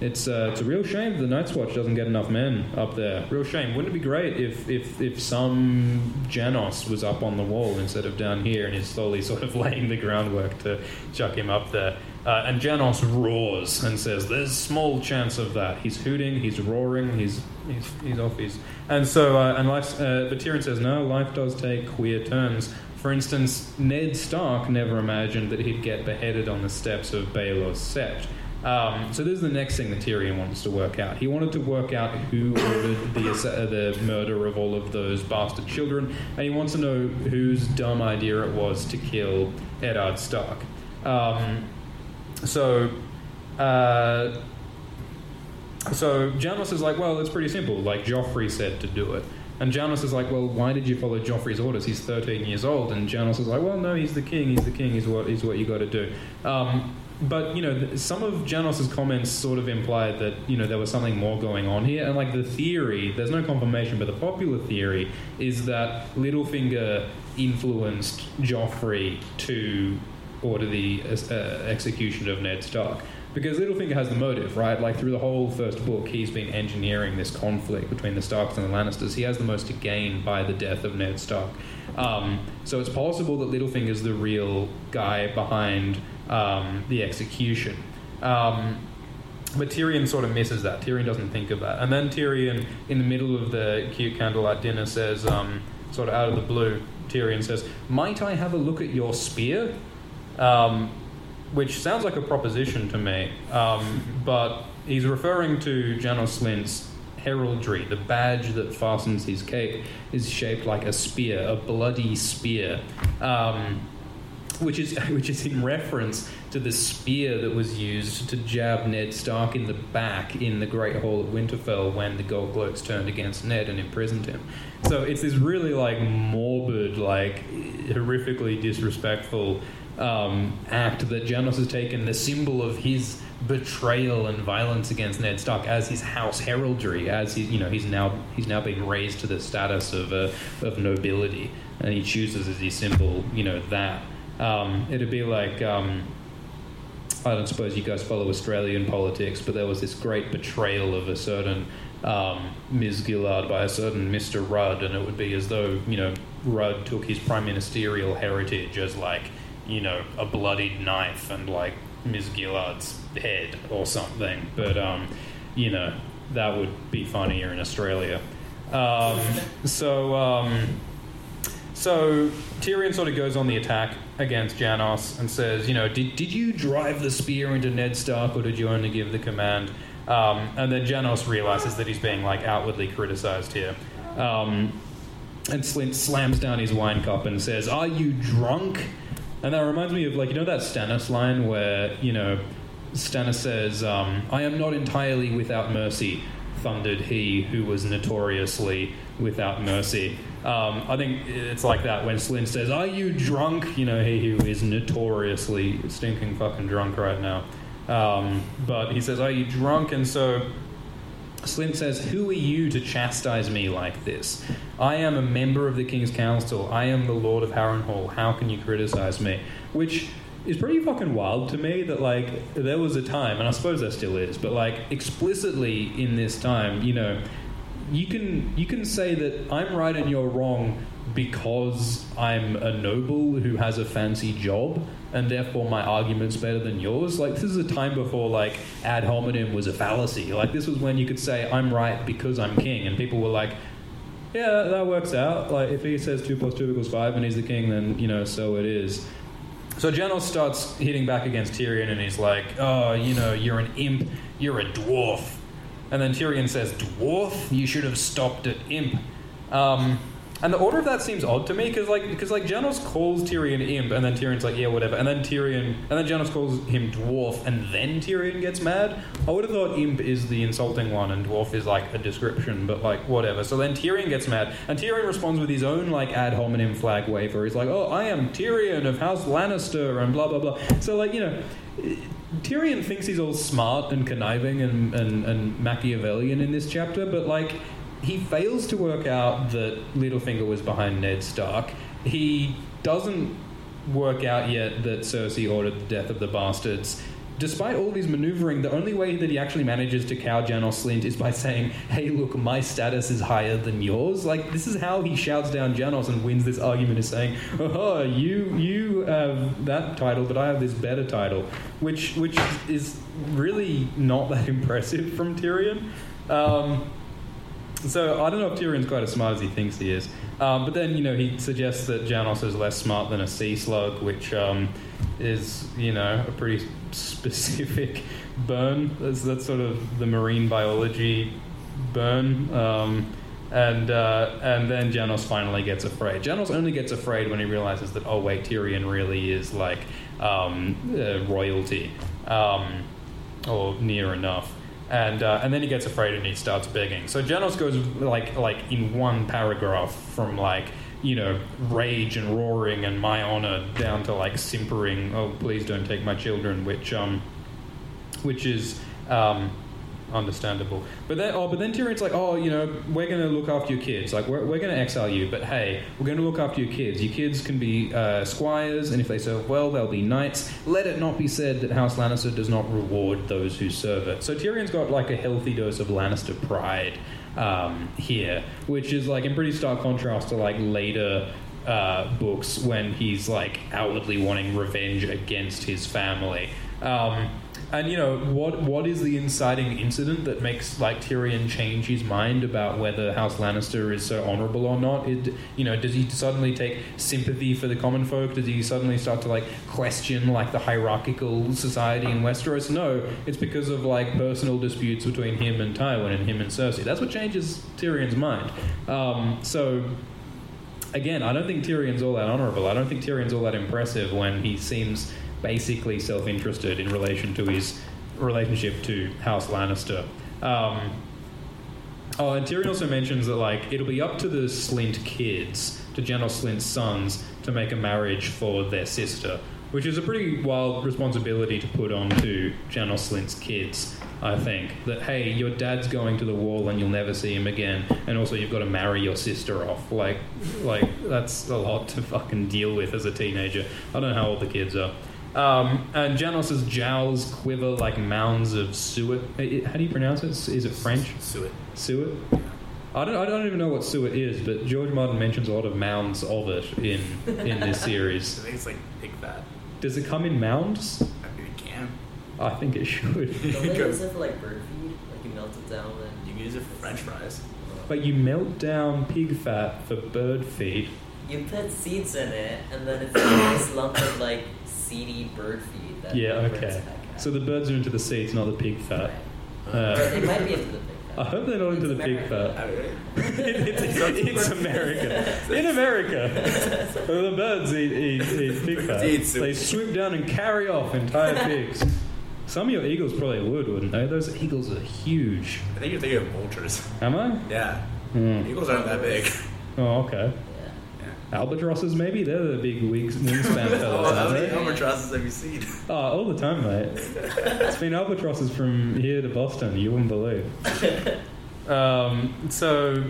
it's, uh, it's a real shame that the Night's Watch doesn't get enough men up there. Real shame. Wouldn't it be great if, if, if some Janos was up on the wall instead of down here, and is slowly sort of laying the groundwork to chuck him up there? Uh, and Janos roars and says, there's small chance of that. He's hooting, he's roaring, he's he's, he's off his... And so, uh, and life's, uh, but Tyrion says, no, life does take queer turns. For instance, Ned Stark never imagined that he'd get beheaded on the steps of Baelor's Sept. Um, so this is the next thing that Tyrion wants to work out. He wanted to work out who ordered the uh, the murder of all of those bastard children, and he wants to know whose dumb idea it was to kill Eddard Stark. Um, so... Uh, so Janos is like, well, it's pretty simple. Like, Joffrey said to do it. And Janos is like, well, why did you follow Joffrey's orders? He's thirteen years old. And Janos is like, well, no, he's the king. He's the king. He's what he's what you got to do. Um, but, you know, some of Janos's comments sort of implied that, you know, there was something more going on here. And, like, the theory, there's no confirmation, but the popular theory is that Littlefinger influenced Joffrey to order the uh, execution of Ned Stark. Because Littlefinger has the motive, right? Like, through the whole first book, he's been engineering this conflict between the Starks and the Lannisters. He has the most to gain by the death of Ned Stark. Um, so it's possible that Littlefinger's the real guy behind um, the execution. Um, but Tyrion sort of misses that. Tyrion doesn't think of that. And then Tyrion, in the middle of the cute candlelight dinner, says, um, sort of out of the blue, Tyrion says, "Might I have a look at your spear?" Um... Which sounds like a proposition to me, um, but he's referring to Janos Slynt's heraldry. The badge that fastens his cape is shaped like a spear, a bloody spear, um, which is which is in reference to the spear that was used to jab Ned Stark in the back in the Great Hall at Winterfell when the Gold Cloaks turned against Ned and imprisoned him. So it's this really like morbid, like horrifically disrespectful Um, act that Janos has taken the symbol of his betrayal and violence against Ned Stark as his house heraldry, as he, you know, he's now he's now been raised to the status of uh, of nobility, and he chooses as his symbol, you know, that. Um, it'd be like um, I don't suppose you guys follow Australian politics, but there was this great betrayal of a certain um, Miz Gillard by a certain Mister Rudd, and it would be as though, you know, Rudd took his prime ministerial heritage as like, you know, a bloodied knife and, like, Miz Gillard's head or something. But, um, you know, that would be funnier in Australia. Um, so, um, so Tyrion sort of goes on the attack against Janos and says, you know, did did you drive the spear into Ned Stark, or did you only give the command? Um, and then Janos realises that he's being, like, outwardly criticised here. Um, and Slynt slams down his wine cup and says, "Are you drunk?" And that reminds me of, like, you know that Stannis line where, you know, Stannis says, um, "I am not entirely without mercy, thundered he who was notoriously without mercy." Um, I think it's like that when Slynt says, "Are you drunk?" You know, he who is notoriously stinking fucking drunk right now. Um, but he says, "Are you drunk?" And so Slynt says, "Who are you to chastise me like this? I am a member of the King's Council. I am the Lord of Harrenhal. How can you criticize me?" Which is pretty fucking wild to me, that, like, there was a time, and I suppose there still is, but, like, explicitly in this time, you know, you can you can say that I'm right and you're wrong because I'm a noble who has a fancy job, and therefore my argument's better than yours. Like, this is a time before, like, ad hominem was a fallacy. Like, this was when you could say, "I'm right because I'm king," and people were like, yeah, that, that works out. Like, if he says two plus two equals five and he's the king, then, you know, so it is. So Janos starts hitting back against Tyrion, and he's like, "Oh, you know, you're an imp, you're a dwarf." And then Tyrion says, "Dwarf? You should have stopped at imp." Um... And the order of that seems odd to me, because like because like Janos calls Tyrion imp, and then Tyrion's like, "Yeah, whatever," and then Tyrion and then Janos calls him dwarf, and then Tyrion gets mad. I would have thought imp is the insulting one and dwarf is like a description, but like whatever. So then Tyrion gets mad, and Tyrion responds with his own like ad hominem flag waver. He's like, "Oh, I am Tyrion of House Lannister," and blah blah blah. So like, you know, Tyrion thinks he's all smart and conniving and and, and Machiavellian in this chapter, but like, he fails to work out that Littlefinger was behind Ned Stark. He doesn't work out yet that Cersei ordered the death of the bastards. Despite all his manoeuvring, the only way that he actually manages to cow Janos Slynt is by saying, "Hey, look, my status is higher than yours." Like, this is how he shouts down Janos and wins this argument, is saying, "Oh, you you have that title, but I have this better title," which which is really not that impressive from Tyrion. Um... So I don't know if Tyrion's quite as smart as he thinks he is. Um, but then, you know, he suggests that Janos is less smart than a sea slug, which um, is, you know, a pretty specific burn. That's, that's sort of the marine biology burn. Um, and uh, and then Janos finally gets afraid. Janos only gets afraid when he realizes that, oh, wait, Tyrion really is, like, um, uh, royalty. Um, or near enough. And uh, and then he gets afraid and he starts begging. So Janos goes like like in one paragraph from like, you know, rage and roaring and my honor down to like simpering. Oh, please don't take my children, which um, which is um, understandable. But then oh, but then Tyrion's like, oh, you know, we're gonna look after your kids. Like we're we're gonna exile you, but hey, we're gonna look after your kids. Your kids can be uh, squires, and if they serve well, they'll be knights. Let it not be said that House Lannister does not reward those who serve it. So Tyrion's got like a healthy dose of Lannister pride um, here, which is like in pretty stark contrast to like later uh, books when he's like outwardly wanting revenge against his family. Um, And, you know, what what is the inciting incident that makes, like, Tyrion change his mind about whether House Lannister is so honourable or not? It, you know, does he suddenly take sympathy for the common folk? Does he suddenly start to, like, question, like, the hierarchical society in Westeros? No, it's because of, like, personal disputes between him and Tywin and him and Cersei. That's what changes Tyrion's mind. Um, so... Again, I don't think Tyrion's all that honourable. I don't think Tyrion's all that impressive when he seems basically self-interested in relation to his relationship to House Lannister. Um, oh, and Tyrion also mentions that, like, it'll be up to the Slynt kids, to Janos Slynt's sons, to make a marriage for their sister, which is a pretty wild responsibility to put on to Janos Slynt's kids, I think. That, hey, your dad's going to the wall and you'll never see him again, and also you've got to marry your sister off. Like, like that's a lot to fucking deal with as a teenager. I don't know how old the kids are. Um, and Janos' jowls quiver like mounds of suet. How do you pronounce it? Is it French? Suet. Suet? I don't, I don't even know what suet is, but George Martin mentions a lot of mounds of it in, in this series. I think it's like pig fat. Does it come in mounds? I mean, it can. I think it should. Don't they use it for like bird feed? Like you melt it down and... You can use it for french fries. But you melt down pig fat for bird feed? You put seeds in it, and then it's this lump of like seedy bird feed. That yeah, okay. So the birds are into the seeds, not the pig fat. Right. Uh, but they might be into the pig fat. I hope they're not it's into America. The pig fat. it's it's, it's America. In America. The birds eat, eat, eat pig fat. They swoop down and carry off entire pigs. Some of your eagles probably would, wouldn't they? Those eagles are huge. I think you're thinking of vultures. Am I? Yeah. Mm. Eagles aren't that big. Oh, okay. Albatrosses, maybe? They're the big wingspan fellas. Oh, how many albatrosses have you seen? Oh, all the time, mate. It's been albatrosses from here to Boston, you wouldn't believe. um, so,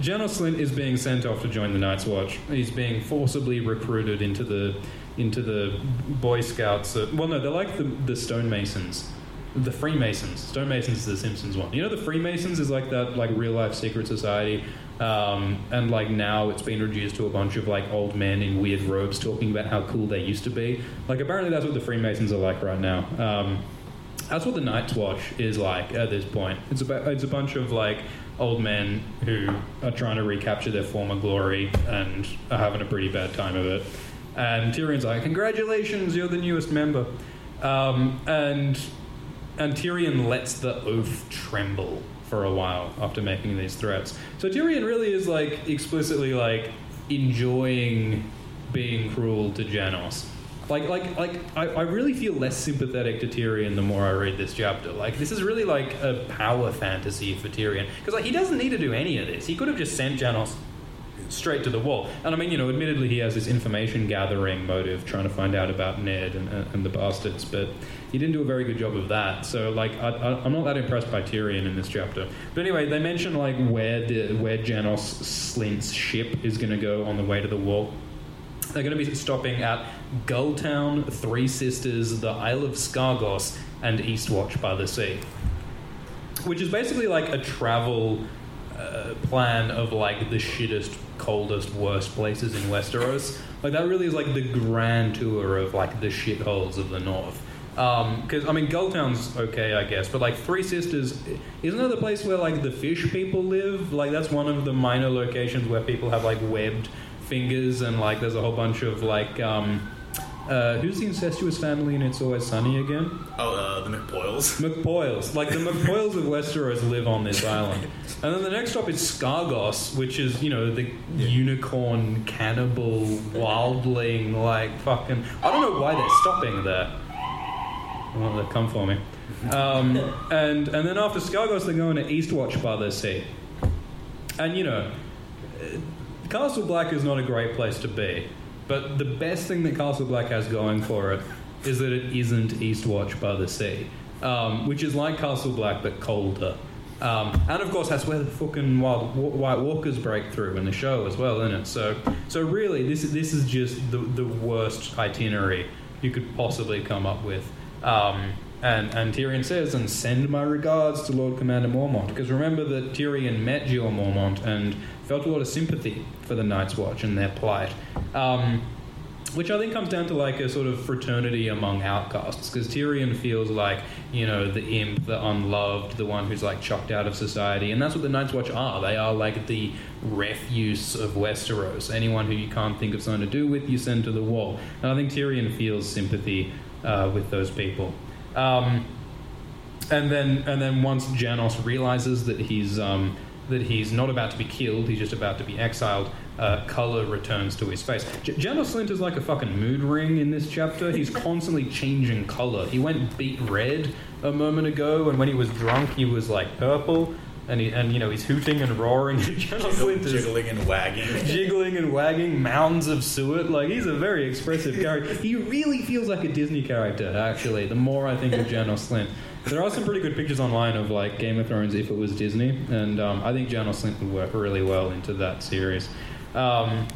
Janos Slynt is being sent off to join the Night's Watch. He's being forcibly recruited into the into the Boy Scouts. Of, well, no, they're like the, the Stonemasons. The Freemasons. Stonemasons is the Simpsons one. You know, the Freemasons is like that, like real-life secret society. Um, and like now it's been reduced to a bunch of like old men in weird robes talking about how cool they used to be. Like apparently that's what the Freemasons are like right now. Um, that's what the Night's Watch is like at this point. It's about it's a bunch of like old men who are trying to recapture their former glory and are having a pretty bad time of it. And Tyrion's like, congratulations, you're the newest member. Um, and and Tyrion lets the oath tremble for a while after making these threats. So Tyrion really is like explicitly like enjoying being cruel to Janos. Like like like I, I really feel less sympathetic to Tyrion the more I read this chapter. Like this is really like a power fantasy for Tyrion. Because like he doesn't need to do any of this. He could have just sent Janos straight to the wall. And I mean, you know, admittedly he has this information gathering motive trying to find out about Ned and, and the bastards, but he didn't do a very good job of that. So like I, I, I'm not that impressed by Tyrion in this chapter. But anyway, they mention like where the where Janos Slynt's ship is going to go on the way to the wall. They're going to be stopping at Gulltown, Three Sisters, the Isle of Scargos, and Eastwatch by the Sea, which is basically like a travel Uh, plan of like the shittest, coldest, worst places in Westeros. Like that really is like the grand tour of like the shitholes of the north. Because, um, I mean, Gulltown's okay, I guess, but, like, Three Sisters, isn't that the place where, like, the fish people live? Like, that's one of the minor locations where people have, like, webbed fingers, and, like, there's a whole bunch of, like, um... Uh, who's the incestuous family in It's Always Sunny again? Oh, uh, the McPoyles. McPoyles. Like, the McPoyles of Westeros live on this island. And then the next stop is Skargos, which is, you know, the yeah. unicorn, cannibal, wildling, like, fucking... I don't know why they're stopping there. Well, they've come for me. Um, and, and then after Skargos, they're going to Eastwatch by the Sea. And, you know, Castle Black is not a great place to be. But the best thing that Castle Black has going for it is that it isn't Eastwatch by the Sea, um, which is like Castle Black but colder. Um, and of course, that's where the fucking wild, White Walkers break through in the show as well, isn't it? So, so really, this is this is just the the worst itinerary you could possibly come up with. Um, and and Tyrion says, "And send my regards to Lord Commander Mormont," because remember that Tyrion met Jeor Mormont and felt a lot of sympathy for the Night's Watch and their plight, um, which I think comes down to like a sort of fraternity among outcasts, because Tyrion feels like, you know, the imp, the unloved, the one who's like chucked out of society, and that's what the Night's Watch are. They are like the refuse of Westeros. Anyone who you can't think of something to do with, you send to the wall. And I think Tyrion feels sympathy uh, with those people. Um, and then and then once Janos realizes that he's... Um, that he's not about to be killed, he's just about to be exiled, uh, colour returns to his face. J- Janos Slynt is like a fucking mood ring in this chapter. He's constantly changing colour. He went beet red a moment ago, and when he was drunk, he was, like, purple, and, he, and you know, he's hooting and roaring. Janos Slynt is... Jiggling and wagging. Jiggling and wagging, mounds of suet. Like, he's a very expressive character. He really feels like a Disney character, actually, the more I think of Janos Slynt. There are some pretty good pictures online of, like, Game of Thrones if it was Disney, and um, I think Janos Slynt would work really well into that series. Um,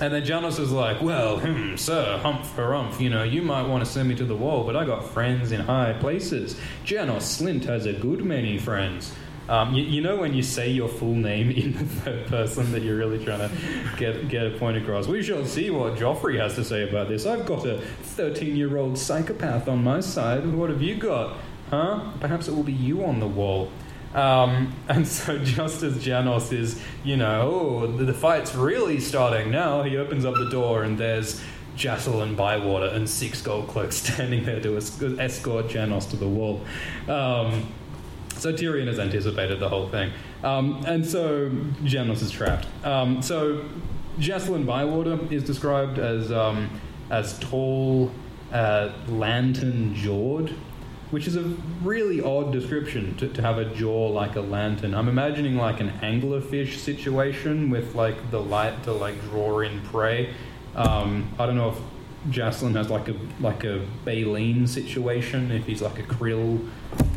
and then Janos is like, well, hmm, sir, humph for humph, you know, you might want to send me to the wall, but I got friends in high places. Janos Slynt has a good many friends. Um, you, you know when you say your full name in the third person that you're really trying to get get a point across. We shall see what Joffrey has to say about this. I've got a thirteen-year-old psychopath on my side. What have you got? Huh? Perhaps it will be you on the wall. Um, and so just as Janos is, you know, oh, the, the fight's really starting now, he opens up the door and there's Jacelyn Bywater and six gold cloaks standing there to esc- escort Janos to the wall. Um, so Tyrion has anticipated the whole thing. Um, and so Janos is trapped. Um, so Jacelyn Bywater is described as, um, as tall, uh, lantern-jawed, which is a really odd description, to, to have a jaw like a lantern. I'm imagining like an anglerfish situation with like the light to like draw in prey. Um, I don't know if Jacelyn has like a like a baleen situation, if he's like a krill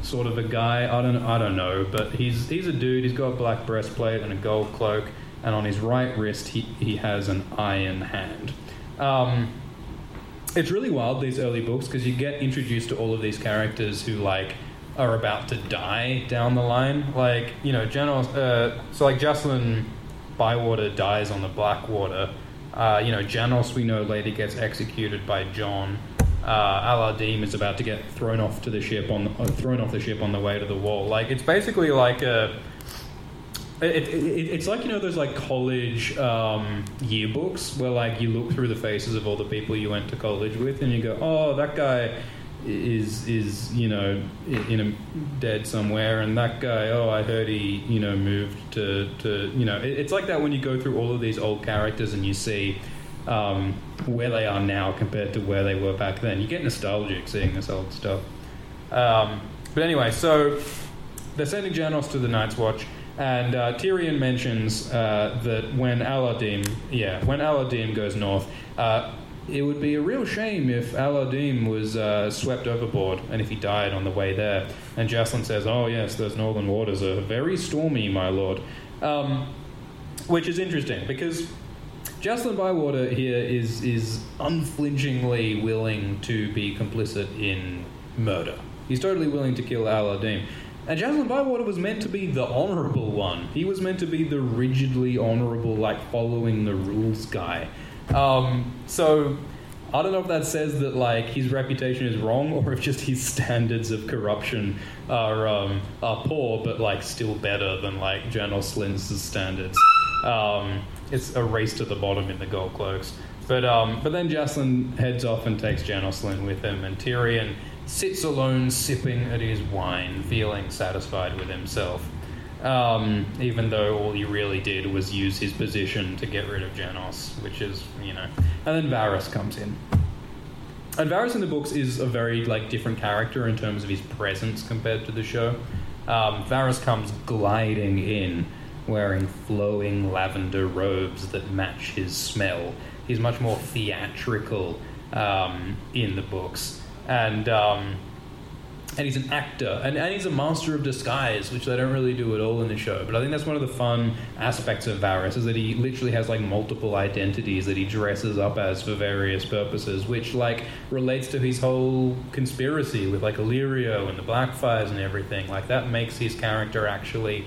sort of a guy. I don't I don't know, but he's he's a dude. He's got a black breastplate and a gold cloak, and on his right wrist he he has an iron hand. Um, It's really wild, these early books, because you get introduced to all of these characters who, like, are about to die down the line. Like, you know, Janos... Uh, so, like, Jacelyn Bywater dies on the Blackwater. Uh, you know, Janos, we know, later gets executed by Jon. Uh, Allar Deem is about to get thrown off to the ship on... The, uh, thrown off the ship on the way to the wall. Like, it's basically like a... It, it, it's like, you know, those, like, college um, yearbooks where, like, you look through the faces of all the people you went to college with and you go, oh, that guy is, is you know, in a, dead somewhere, and that guy, oh, I heard he, you know, moved to, to you know. It, it's like that when you go through all of these old characters and you see um, where they are now compared to where they were back then. You get nostalgic seeing this old stuff. Um, but anyway, so they're sending Janos to the Night's Watch. And uh, Tyrion mentions uh, that when Allar Deem, yeah, when Allar Deem goes north, uh, it would be a real shame if Allar Deem was uh, swept overboard and if he died on the way there. And Jacelyn says, oh yes, those northern waters are very stormy, my lord. Um, which is interesting, because Jacelyn Bywater here is is unflinchingly willing to be complicit in murder. He's totally willing to kill Allar Deem. And Jacelyn Bywater was meant to be the honourable one. He was meant to be the rigidly honourable, like, following the rules guy. Um, so I don't know if that says that like his reputation is wrong or if just his standards of corruption are um, are poor, but like still better than like Janos Slynt's standards. Um, it's a race to the bottom in the Gold Cloaks. But um, but then Jacelyn heads off and takes Janos Slynt with him, and Tyrion sits alone sipping at his wine, feeling satisfied with himself. Um, even though all he really did was use his position to get rid of Janos, which is, you know. And then Varys comes in. And Varys in the books is a very, like, different character in terms of his presence compared to the show. Um, Varys comes gliding in, wearing flowing lavender robes that match his smell. He's much more theatrical um, in the books. And, um... and he's an actor, and, and he's a master of disguise, which they don't really do at all in the show. But I think that's one of the fun aspects of Varys, is that he literally has, like, multiple identities that he dresses up as for various purposes, which, like, relates to his whole conspiracy with, like, Illyrio and the Blackfyres and everything. Like, that makes his character actually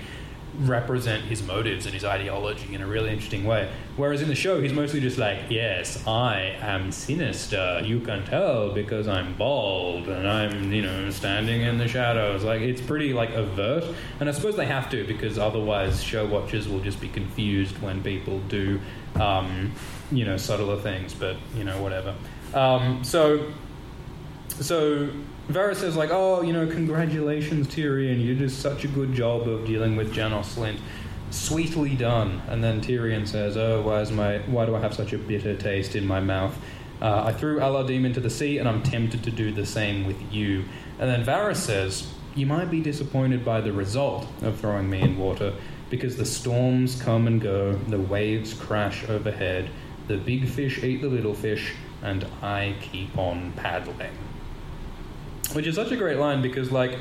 represent his motives and his ideology in a really interesting way. Whereas in the show, he's mostly just like, yes, I am sinister. You can tell because I'm bald and I'm, you know, standing in the shadows. Like, it's pretty, like, overt. And I suppose they have to, because otherwise show watchers will just be confused when people do, um, you know, subtler things. But, you know, whatever. Um, so, so... Varys says, like, oh, you know, congratulations, Tyrion. You did such a good job of dealing with Janos Slynt. Sweetly done. And then Tyrion says, oh, why is my, why do I have such a bitter taste in my mouth? Uh, I threw Allar Deem into the sea, and I'm tempted to do the same with you. And then Varys says, you might be disappointed by the result of throwing me in water, because the storms come and go, the waves crash overhead, the big fish eat the little fish, and I keep on paddling. Which is such a great line, because, like,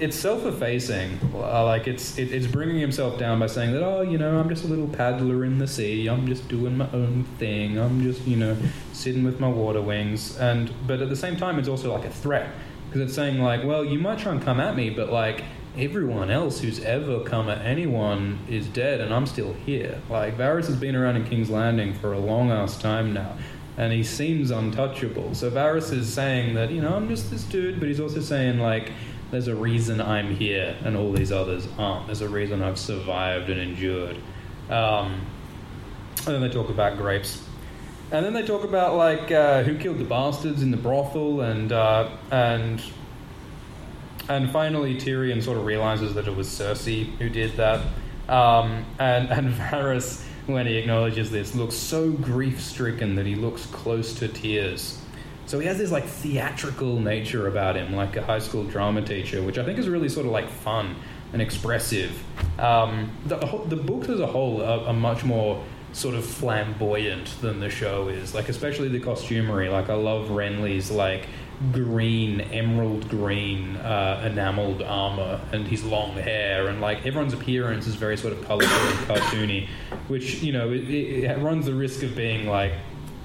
it's self-effacing. Like, it's it, it's bringing himself down by saying that, oh, you know, I'm just a little paddler in the sea. I'm just doing my own thing. I'm just, you know, sitting with my water wings. And but at the same time, it's also, like, a threat. Because it's saying, like, well, you might try and come at me, but, like, everyone else who's ever come at anyone is dead, and I'm still here. Like, Varys has been around in King's Landing for a long-ass time now. And he seems untouchable. So Varys is saying that, you know, I'm just this dude, but he's also saying, like, there's a reason I'm here and all these others aren't. There's a reason I've survived and endured. Um, and then they talk about grapes. And then they talk about, like, uh, who killed the bastards in the brothel, and uh, and and finally Tyrion sort of realizes that it was Cersei who did that. Um, and, and Varys, when he acknowledges this, looks so grief-stricken that he looks close to tears. So he has this, like, theatrical nature about him, like a high school drama teacher, which I think is really sort of, like, fun and expressive. Um, the, the books as a whole are, are much more sort of flamboyant than the show is, like, especially the costumery. Like, I love Renly's, like, green, emerald green uh, enameled armor, and his long hair, and, like, everyone's appearance is very sort of colorful and cartoony, which, you know, it, it, it runs the risk of being, like,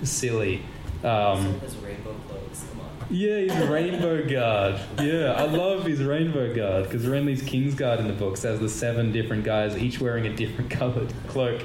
silly. Um, his rainbow clothes, come on. Yeah, his rainbow guard. Yeah, I love his rainbow guard, because Renly's King's Guard in the books has the seven different guys, each wearing a different colored cloak,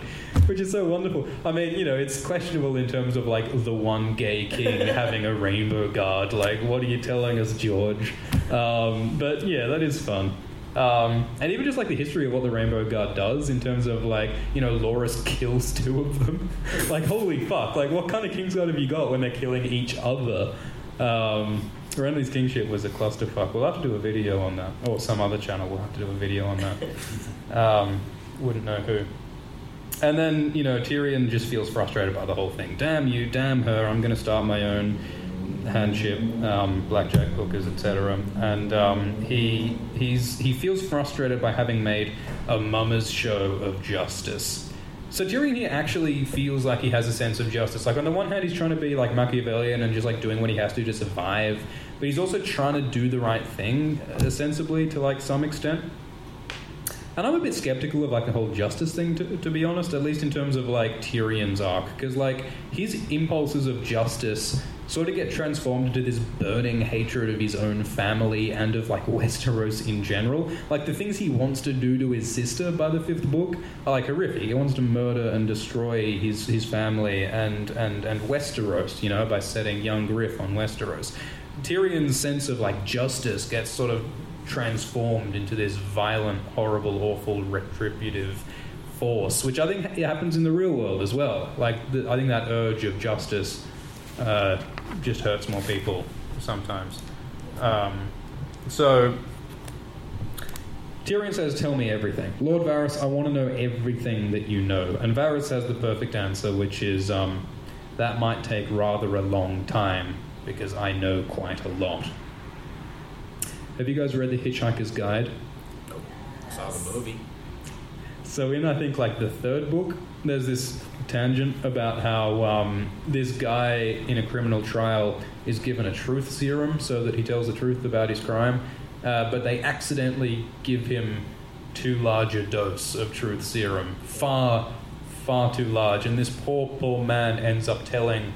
which is so wonderful. I mean, you know, it's questionable in terms of, like, the one gay king having a rainbow guard. Like, what are you telling us, George? Um, but, yeah, that is fun. Um, and even just, like, the history of what the Rainbow Guard does in terms of, like, you know, Loras kills two of them. Like, holy fuck. Like, what kind of King's Guard have you got when they're killing each other? Um, Renly's Kingship was a clusterfuck. We'll have to do a video on that. Or some other channel will have to do a video on that. Um, wouldn't know who. And then, you know, Tyrion just feels frustrated by the whole thing. Damn you, damn her, I'm going to start my own handship, um, blackjack, hookers, et cetera. And um, he he's he feels frustrated by having made a mummer's show of justice. So Tyrion here actually feels like he has a sense of justice. Like, on the one hand, he's trying to be, like, Machiavellian and just, like, doing what he has to to survive. But he's also trying to do the right thing, ostensibly, to, like, some extent. And I'm a bit skeptical of like the whole justice thing, to, to be honest, at least in terms of like Tyrion's arc, because like his impulses of justice sort of get transformed into this burning hatred of his own family and of like Westeros in general. Like the things he wants to do to his sister by the fifth book are like horrific. He wants to murder and destroy his his family and and and Westeros, you know, by setting young Griff on Westeros. Tyrion's sense of like justice gets sort of transformed into this violent, horrible, awful, retributive force, which I think happens in the real world as well. Like the, I think that urge of justice Uh, just hurts more people sometimes. Um, so Tyrion says, "Tell me everything, Lord Varys. I want to know everything that you know." And Varys has the perfect answer, which is, um, "That might take rather a long time because I know quite a lot." Have you guys read The Hitchhiker's Guide? Nope. Saw the movie. So in, I think, like the third book, there's this tangent about how um, this guy in a criminal trial is given a truth serum so that he tells the truth about his crime, uh, but they accidentally give him too large a dose of truth serum, far, far too large, and this poor, poor man ends up telling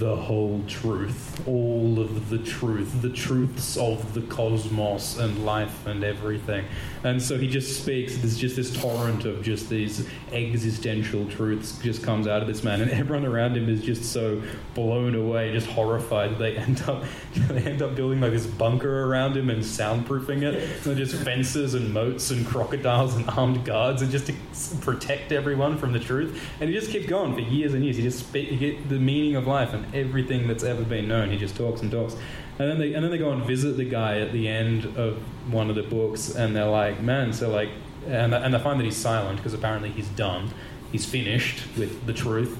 the whole truth, all of the truth, the truths of the cosmos and life and everything. And so he just speaks, there's just this torrent of just these existential truths just comes out of this man, and everyone around him is just so blown away, just horrified. They end up they end up building like this bunker around him and soundproofing it, so just fences and moats and crocodiles and armed guards, and just to protect everyone from the truth. And he just keeps going for years and years. He just speaks, you get the meaning of life and everything that's ever been known. He just talks and talks, and then they and then they go and visit the guy at the end of one of the books, and they're like, man, so like, and and they find that he's silent because apparently he's done, he's finished with the truth,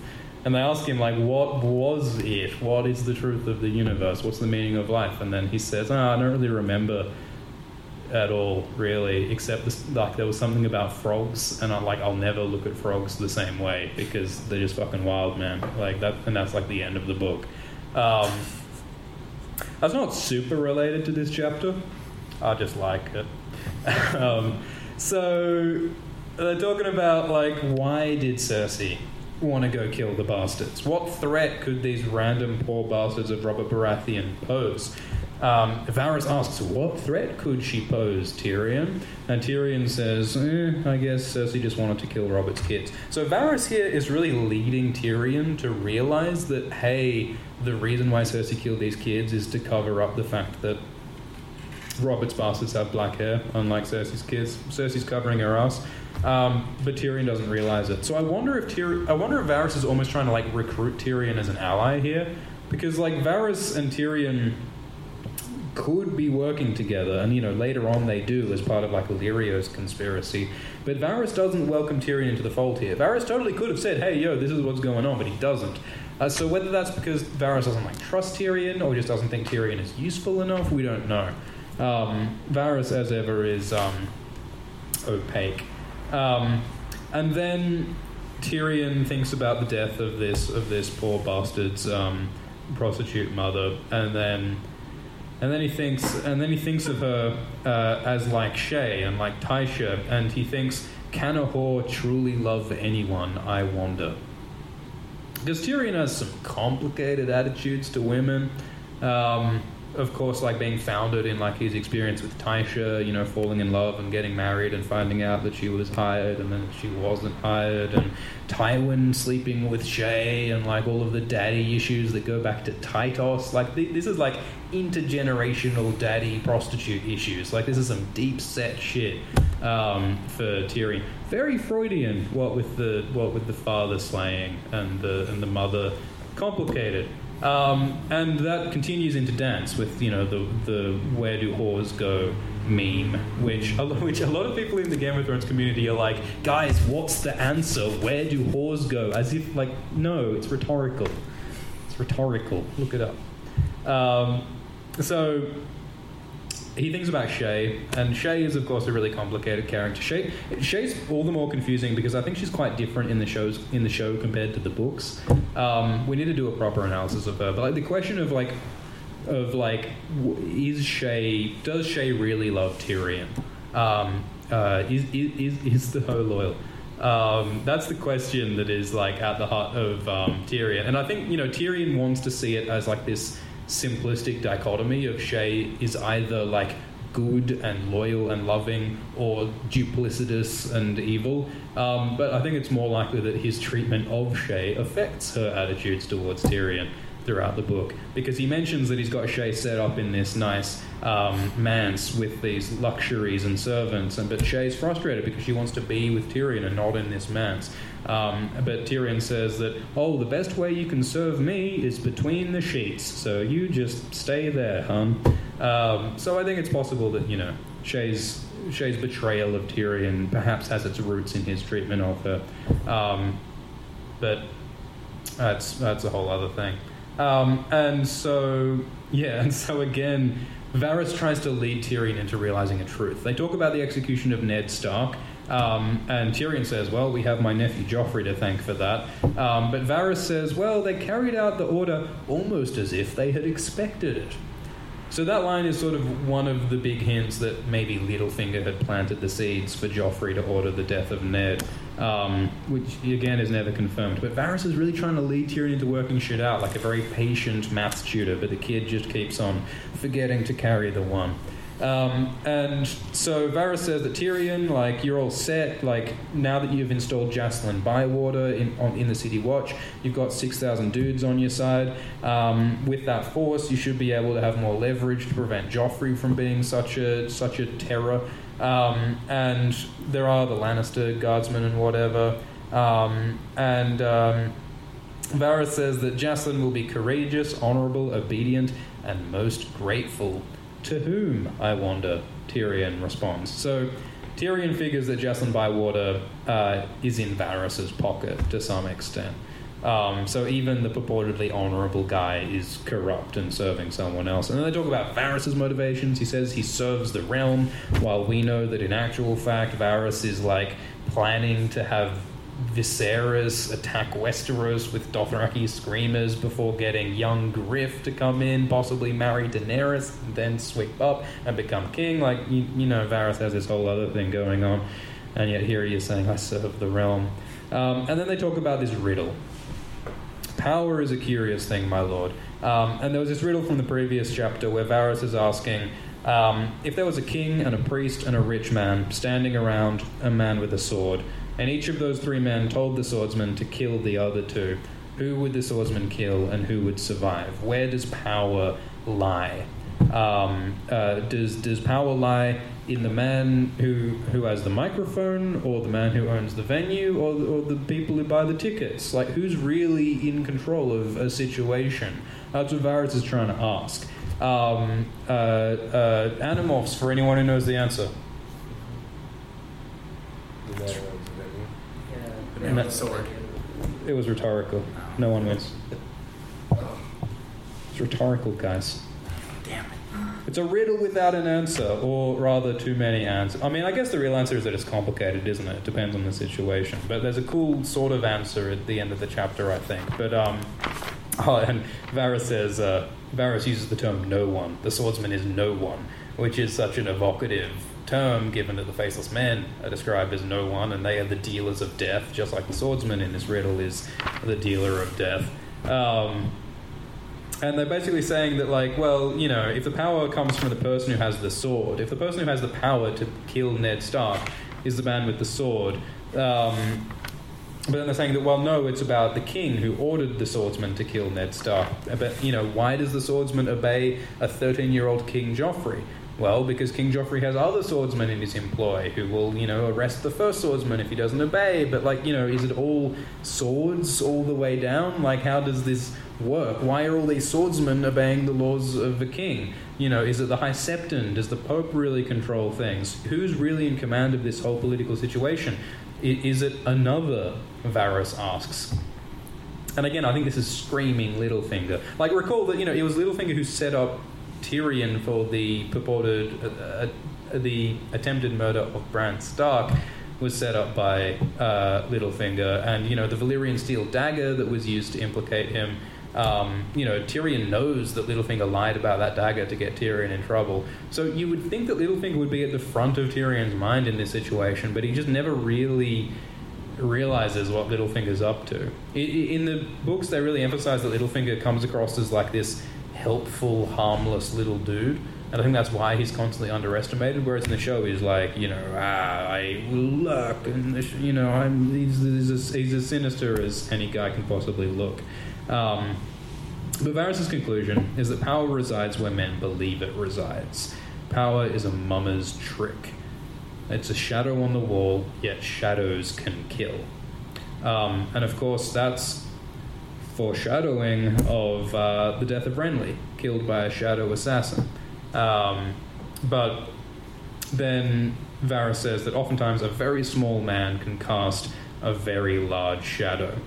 and they ask him like, what was it? What is the truth of the universe? What's the meaning of life? And then he says, oh, I don't really remember at all, really, except this, like there was something about frogs, and I'm like, I'll never look at frogs the same way because they're just fucking wild, man. Like that, and that's like the end of the book. Um, that's not super related to this chapter. I just like it. um, so they're talking about like, why did Cersei want to go kill the bastards? What threat could these random poor bastards of Robert Baratheon pose? Um, Varys asks, what threat could she pose, Tyrion? And Tyrion says, eh, I guess Cersei just wanted to kill Robert's kids. So Varys here is really leading Tyrion to realise that, hey, the reason why Cersei killed these kids is to cover up the fact that Robert's bastards have black hair, unlike Cersei's kids. Cersei's covering her ass. Um, but Tyrion doesn't realise it. So I wonder if Tyr- I wonder if Varys is almost trying to like recruit Tyrion as an ally here, because like Varys and Tyrion could be working together, and you know later on they do as part of like Illyrio's conspiracy. But Varys doesn't welcome Tyrion into the fold here. Varys totally could have said, "Hey, yo, this is what's going on," but he doesn't. Uh, so whether that's because Varys doesn't like trust Tyrion, or just doesn't think Tyrion is useful enough, we don't know. Um, Varys, as ever, is um, opaque. Um, and then Tyrion thinks about the death of this of this poor bastard's um, prostitute mother, and then. And then he thinks, and then he thinks of her uh, as like Shae and like Tysha, and he thinks, "Can a whore truly love anyone? I wonder." Because Tyrion has some complicated attitudes to women, um, of course, like being founded in like his experience with Tysha, you know, falling in love and getting married and finding out that she was hired and then that she wasn't hired, and Tywin sleeping with Shae, and like all of the daddy issues that go back to Tytos. Like th- this is like. intergenerational daddy prostitute issues. Like this is some deep set shit um, for Tyrion. Very Freudian. What with the what with the father slaying and the and the mother, complicated. Um, and that continues into Dance with you know the the where do whores go meme, which a, which a lot of people in the Game of Thrones community are like, guys, what's the answer? Where do whores go? As if like no, it's rhetorical. It's rhetorical. Look it up. Um, So he thinks about Shae, and Shae is, of course, a really complicated character. Shae, Shae's all the more confusing because I think she's quite different in the shows in the show compared to the books. Um, we need to do a proper analysis of her. But like the question of like, of like, is Shae? Does Shae really love Tyrion? Um, uh, is, is, is the Ho loyal? Um, that's the question that is like at the heart of um, Tyrion. And I think, you know, Tyrion wants to see it as like this simplistic dichotomy of Shae is either like good and loyal and loving or duplicitous and evil. Um, but I think it's more likely that his treatment of Shae affects her attitudes towards Tyrion throughout the book, because he mentions that he's got Shae set up in this nice um, manse with these luxuries and servants, and but Shae's frustrated because she wants to be with Tyrion and not in this manse. Um, but Tyrion says that, oh, the best way you can serve me is between the sheets, so you just stay there, hon. Um, so I think it's possible that, you know, Shae's Shae's betrayal of Tyrion perhaps has its roots in his treatment of her. Um, but that's that's a whole other thing. Um, and so, yeah, and so again, Varys tries to lead Tyrion into realizing the truth. They talk about the execution of Ned Stark, um, and Tyrion says, well, we have my nephew Joffrey to thank for that. Um, but Varys says, well, they carried out the order almost as if they had expected it. So that line is sort of one of the big hints that maybe Littlefinger had planted the seeds for Joffrey to order the death of Ned, um, which, again, is never confirmed. But Varys is really trying to lead Tyrion into working shit out, like a very patient maths tutor, but the kid just keeps on forgetting to carry the one. Um, and so Varys says that Tyrion, like, you're all set, like, now that you've installed Jacelyn Bywater in, on, in the City Watch, you've got six thousand dudes on your side. Um, with that force, you should be able to have more leverage to prevent Joffrey from being such a such a terror. Um, and there are the Lannister guardsmen and whatever. Um, and um, Varys says that Jacelyn will be courageous, honourable, obedient, and most grateful. To whom, I wonder, Tyrion responds. So Tyrion figures that Jacelyn Bywater uh, is in Varys' pocket to some extent. Um, so even the purportedly honourable guy is corrupt and serving someone else. And then they talk about Varys' motivations. He says he serves the realm, while we know that in actual fact Varys is like planning to have Viserys attack Westeros with Dothraki screamers before getting young Griff to come in, possibly marry Daenerys, and then sweep up and become king. Like, you, you know, Varys has this whole other thing going on, and yet here he is saying, I serve the realm. Um, and then they talk about this riddle. Power is a curious thing, my lord. Um, and there was this riddle from the previous chapter where Varys is asking, um, if there was a king and a priest and a rich man standing around a man with a sword, and each of those three men told the swordsman to kill the other two, who would the swordsman kill and who would survive? Where does power lie? Um, uh, does does power lie in the man who who has the microphone, or the man who owns the venue, or, or the people who buy the tickets? Like, who's really in control of a situation? That's what Varys is trying to ask. Um, uh, uh, Animorphs, for anyone who knows the answer. And that sword. It was rhetorical. No one wins. It's rhetorical, guys. Damn it. It's a riddle without an answer, or rather too many answers. I mean, I guess the real answer is that it's complicated, isn't it? It depends on the situation. But there's a cool sort of answer at the end of the chapter, I think. But, um... Oh, and Varys says... Uh, Varys uses the term no one. The swordsman is no one, which is such an evocative term, given that the faceless men are described as no one, and they are the dealers of death, just like the swordsman in this riddle is the dealer of death. Um, and they're basically saying that, like, well, you know, if the power comes from the person who has the sword, if the person who has the power to kill Ned Stark is the man with the sword, um, but then they're saying that, well, no, it's about the king who ordered the swordsman to kill Ned Stark. But, you know, why does the swordsman obey a thirteen-year-old King Joffrey? Well, because King Joffrey has other swordsmen in his employ who will, you know, arrest the first swordsman if he doesn't obey. But, like, you know, is it all swords all the way down? Like, how does this work? Why are all these swordsmen obeying the laws of the king? You know, is it the High Septon? Does the Pope really control things? Who's really in command of this whole political situation? Is it another? Varys asks. And again, I think this is screaming Littlefinger. Like, recall that, you know, it was Littlefinger who set up Tyrion for the purported uh, uh, the attempted murder of Bran Stark was set up by uh, Littlefinger, and you know the Valyrian steel dagger that was used to implicate him Um, you know, Tyrion knows that Littlefinger lied about that dagger to get Tyrion in trouble. So you would think that Littlefinger would be at the front of Tyrion's mind in this situation, but he just never really realizes what Littlefinger's up to. In the books, they really emphasize that Littlefinger comes across as like this helpful, harmless little dude. And I think that's why he's constantly underestimated, whereas in the show he's like, you know, ah, I look, and, you know, I'm he's, he's, as, he's as sinister as any guy can possibly look. Um, but Varys' conclusion is that power resides where men believe it resides. Power is a mummer's trick. It's a shadow on the wall, yet shadows can kill. Um, and of course, that's foreshadowing of uh, the death of Renly, killed by a shadow assassin. Um, but then Varys says that oftentimes a very small man can cast a very large shadow.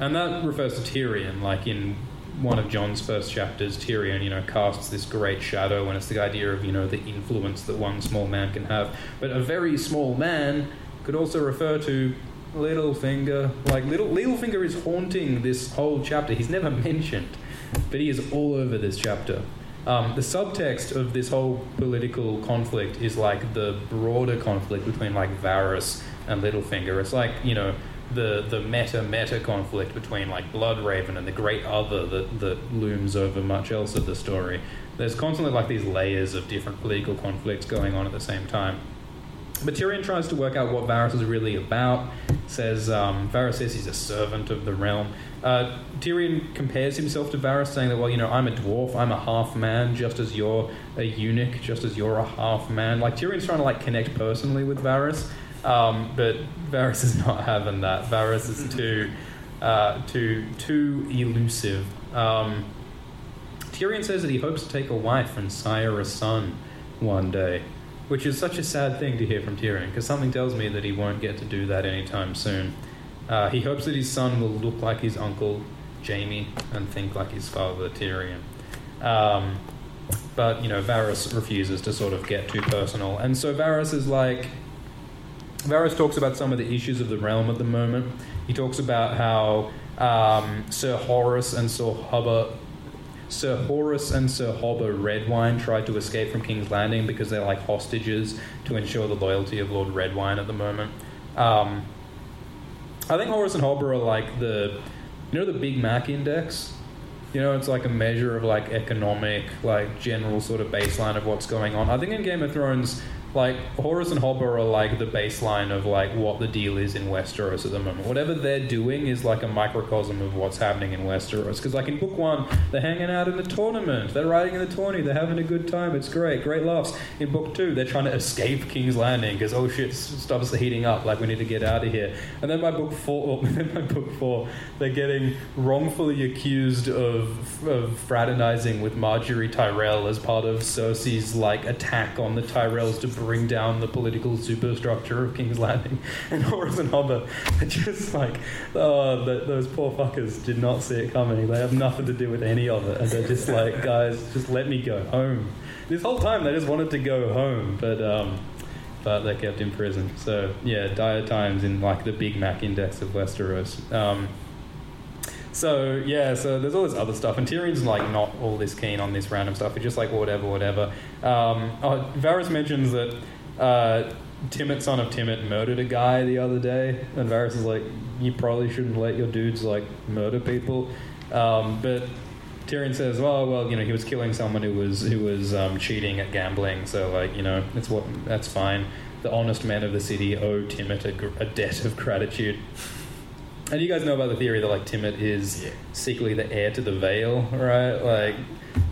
And that refers to Tyrion, like in one of Jon's first chapters, Tyrion, you know, casts this great shadow, and it's the idea of, you know, the influence that one small man can have. But a very small man could also refer to Littlefinger. Like, Little Littlefinger is haunting this whole chapter. He's never mentioned, but he is all over this chapter. Um, the subtext of this whole political conflict is, like, the broader conflict between, like, Varys and Littlefinger. It's like, you know, the the meta-meta conflict between, like, Bloodraven and the great other that, that looms over much else of the story. There's constantly, like, these layers of different political conflicts going on at the same time. But Tyrion tries to work out what Varys is really about. Says um, Varys says he's a servant of the realm. Uh, Tyrion compares himself to Varys, saying that, well, you know, I'm a dwarf, I'm a half-man, just as you're a eunuch, just as you're a half-man. Like, Tyrion's trying to, like, connect personally with Varys, um, but Varys is not having that. Varys is too, uh, too, too elusive. Um, Tyrion says that he hopes to take a wife and sire a son one day, which is such a sad thing to hear from Tyrion, because something tells me that he won't get to do that anytime soon. Uh, he hopes that his son will look like his uncle, Jaime, and think like his father, Tyrion. Um, but, you know, Varys refuses to sort of get too personal. And so Varys is like... Varys talks about some of the issues of the realm at the moment. He talks about how um, Ser Horus and Ser Hubba... Ser Horus and Ser Hobba Redwine tried to escape from King's Landing because they're like hostages to ensure the loyalty of Lord Redwine at the moment. Um, I think Horus and Hobba are like the, you know, the Big Mac Index? You know, it's like a measure of like economic, like general sort of baseline of what's going on. I think in Game of Thrones, like Horus and Hobba are like the baseline of like what the deal is in Westeros at the moment. Whatever they're doing is like a microcosm of what's happening in Westeros. Because like in book one, they're hanging out in the tournament, they're riding in the tourney, they're having a good time, it's great, great laughs. In book two, they're trying to escape King's Landing because oh shit, stuff's heating up, like we need to get out of here. And then by book four, then by book four, they're getting wrongfully accused of, of fraternizing with Marjorie Tyrell as part of Cersei's like attack on the Tyrells to bring down the political superstructure of King's Landing. And Horus and Hobba are just like, oh, the, those poor fuckers did not see it coming. They have nothing to do with any of it. And they're just like, guys, just let me go home. This whole time they just wanted to go home, but um, but they're kept in prison. So, yeah, dire times in, like, the Big Mac Index of Westeros. Um, so, yeah, so there's all this other stuff. And Tyrion's, like, not all this keen on this random stuff. He's just like, whatever, whatever. Um, oh, Varys mentions that uh, Timett, son of Timett, murdered a guy the other day. And Varys is like, you probably shouldn't let your dudes, like, murder people. Um, but Tyrion says, well, well, you know, he was killing someone who was who was um, cheating at gambling. So, like, you know, it's what that's fine. The honest men of the city owe Timett a, gr- a debt of gratitude. And you guys know about the theory that, like, Timett is yeah. secretly the heir to the Vale, right? Like,